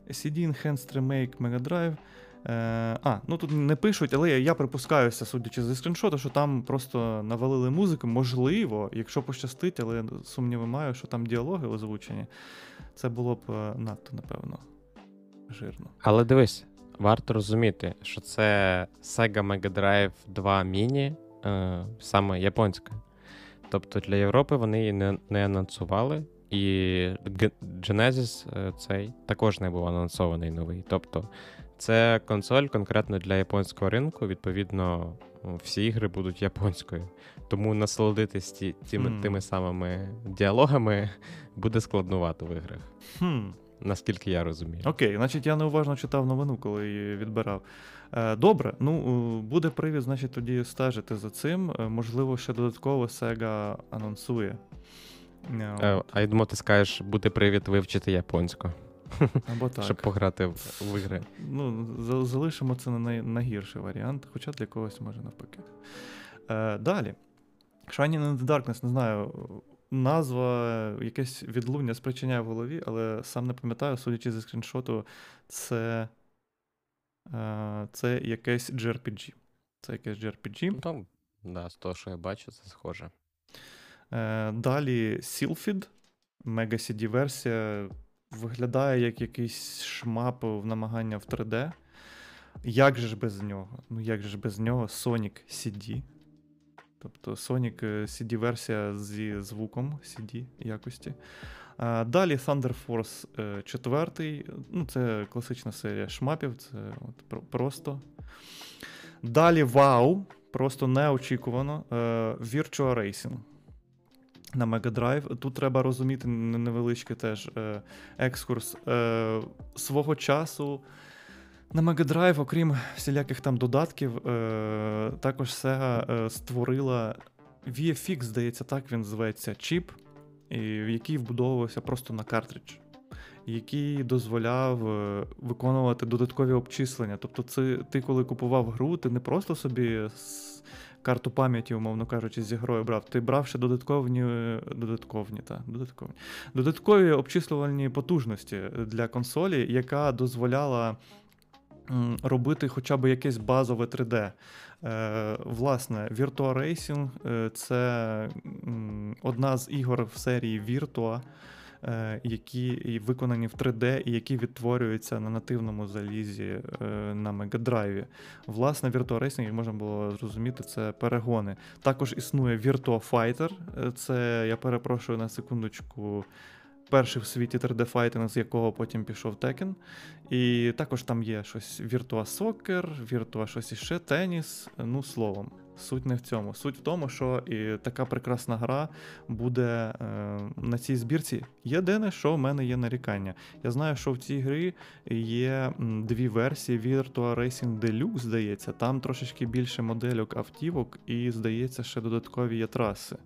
CD Enhanced Remake Mega Drive. Тут не пишуть, але я припускаюся, судячи зі скріншоту, що там просто навалили музику. Можливо, якщо пощастить, але сумніви маю, що там діалоги озвучені. Це було б надто, напевно, жирно. Але дивись, варто розуміти, що це Sega Mega Drive 2 Mini, саме японська. Тобто для Європи вони її не анонсували, і Genesis цей також не був анонсований новий. Тобто це консоль конкретно для японського ринку, відповідно всі ігри будуть японською. Тому насолодитись тими самими діалогами буде складнувато в іграх. Наскільки я розумію. Окей, значить я неуважно читав новину, коли її відбирав. Добре, буде привід, значить, тоді стежити за цим. Можливо, ще додатково Sega анонсує. А я думав, ти скажеш, буде привід вивчити японську. Або так. Щоб пограти в ігри. Залишимо це на найгірший варіант, хоча для когось може навпаки. Далі. Shining in the Darkness, не знаю... Назва, якесь відлуння спричиняє в голові, але сам не пам'ятаю, судячи зі скріншоту, це якесь JRPG. Це якесь JRPG. Там, да, з того, що я бачу, це схоже. Далі Silphid, Mega CD версія, виглядає як якийсь шмап в намагання в 3D. Як же ж без нього? Sonic CD. Тобто Sonic CD-версія зі звуком CD-якості. Далі Thunder Force 4. Це класична серія шмапів, це от просто. Далі вау, просто неочікувано, Virtua Racing на Mega Drive. Тут треба розуміти невеличкий теж екскурс. Свого часу на Mega Drive, окрім всіляких там додатків, також Sega створила VFX, здається, так він зветься, чіп, який вбудовувався просто на картридж, який дозволяв виконувати додаткові обчислення. Тобто ти, коли купував гру, ти не просто собі карту пам'яті, умовно кажучи, зі грою брав, ти брав ще додаткові обчислювальні потужності для консолі, яка дозволяла робити хоча б якесь базове 3D. Власне, Virtua Racing – це одна з ігор в серії Virtua, які виконані в 3D і які відтворюються на нативному залізі на Мегадрайві. Власне, Virtua Racing, як можна було зрозуміти, це перегони. Також існує Virtua Fighter. Це, я перепрошую на секундочку, перший в світі 3D-файтинг, з якого потім пішов Tekken. І також там є щось Virtua Soccer, Virtua щось іще, теніс. Словом, суть не в цьому. Суть в тому, що і така прекрасна гра буде на цій збірці. Єдине, що в мене є нарікання. Я знаю, що в цій грі є дві версії. Virtua Racing Deluxe, здається. Там трошечки більше модельок автівок і, здається, ще додаткові є траси.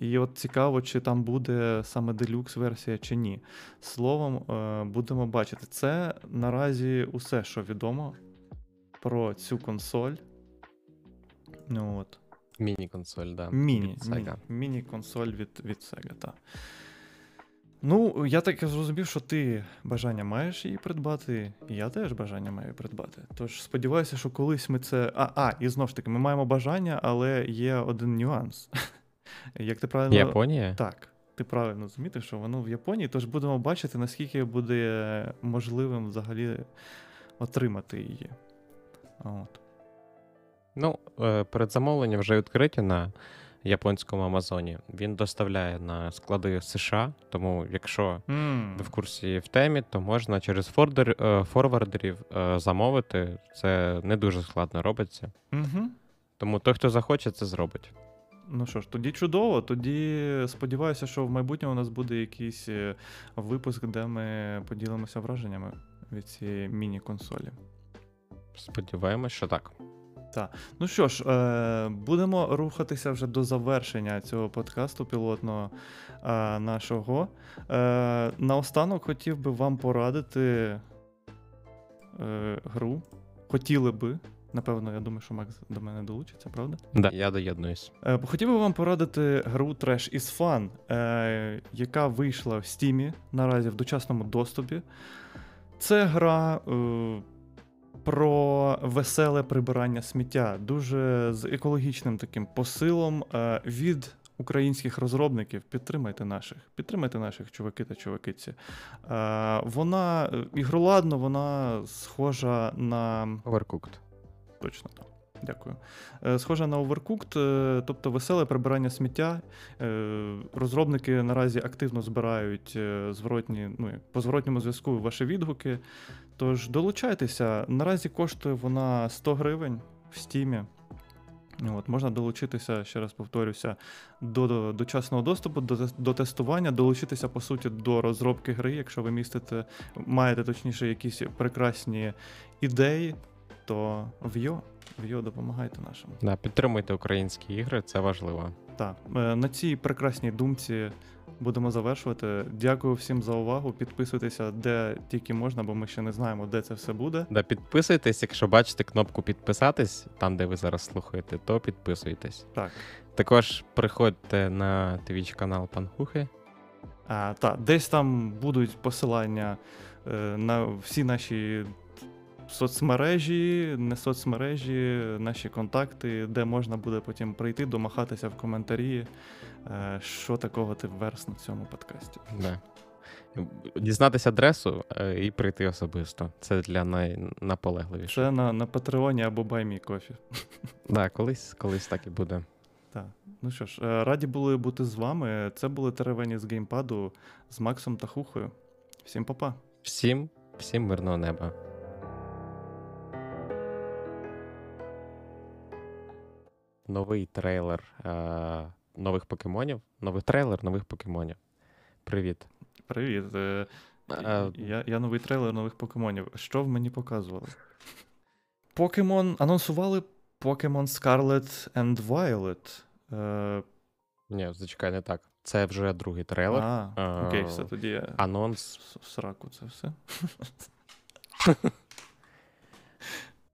І цікаво, чи там буде саме делюкс-версія, чи ні. Словом, будемо бачити. Це наразі усе, що відомо про цю консоль. Міні-консоль, да. Міні-консоль від Sega, так. Я так зрозумів, що ти бажання маєш її придбати, і я теж бажання маю придбати. Тож сподіваюся, що колись ми це... і знову ж таки, ми маємо бажання, але є один нюанс. Як ти правильно... Японія? Так, ти правильно зрозумів, що воно в Японії, тож будемо бачити, наскільки буде можливим взагалі отримати її. От. Ну, передзамовлення вже відкриті на японському Амазоні. Він доставляє на склади США, тому якщо ви в курсі в темі, то можна через форвардерів замовити. Це не дуже складно робиться. Угу. Тому той, хто захоче, це зробить. Ну що ж, тоді чудово, тоді сподіваюся, що в майбутньому у нас буде якийсь випуск, де ми поділимося враженнями від цієї міні-консолі. Сподіваємось, що так. Так. Ну що ж, будемо рухатися вже до завершення цього подкасту пілотного нашого. Наостанок хотів би вам порадити гру. Хотіли би. Напевно, я думаю, що Макс до мене долучиться, правда? Да, я доєднуюсь. Хотів би вам порадити гру Trash is Fun, яка вийшла в Стімі наразі в дочасному доступі. Це гра про веселе прибирання сміття, дуже з екологічним таким посилом від українських розробників. Підтримайте наших чуваки та чувакиці. Вона ігроладно, вона схожа на... Overcooked. Точно так. Дякую. Схожа на Overcooked, тобто веселе прибирання сміття. Розробники наразі активно збирають по зворотньому зв'язку ваші відгуки. Тож долучайтеся. Наразі коштує вона 100 гривень в Стімі. От, можна долучитися, ще раз повторюся, до дочасного доступу, до тестування, долучитися, по суті, до розробки гри, якщо ви маєте, точніше, якісь прекрасні ідеї, то в Йо допомагайте нашим. Да, підтримуйте українські ігри, це важливо. Так, на цій прекрасній думці будемо завершувати. Дякую всім за увагу. Підписуйтеся, де тільки можна, бо ми ще не знаємо, де це все буде. Да, підписуйтесь, якщо бачите кнопку «Підписатись», там, де ви зараз слухаєте, то підписуйтесь. Так. Також приходьте на Twitch-канал Панхухи. Так, десь там будуть посилання на всі наші соцмережі, не соцмережі, наші контакти, де можна буде потім прийти, домахатися в коментарі, що такого ти вверс на цьому подкасті. Да. Дізнатися адресу і прийти особисто. Це для найнаполегливіших. Це на Патреоні або BuyMeCoffee. Так, колись так і буде. Так. Ну що ж, раді були бути з вами. Це були теревені з геймпаду з Максом та Хухою. Всім па-па. Всім мирного неба. Новий трейлер нових покемонів. Новий трейлер нових покемонів. Привіт. Я новий трейлер нових покемонів. Що в мені показували? Анонсували Pokémon Scarlet and Violet. Ні, зачекай, не так. Це вже другий трейлер. Окей, все, тоді я... Анонс. В сраку це все.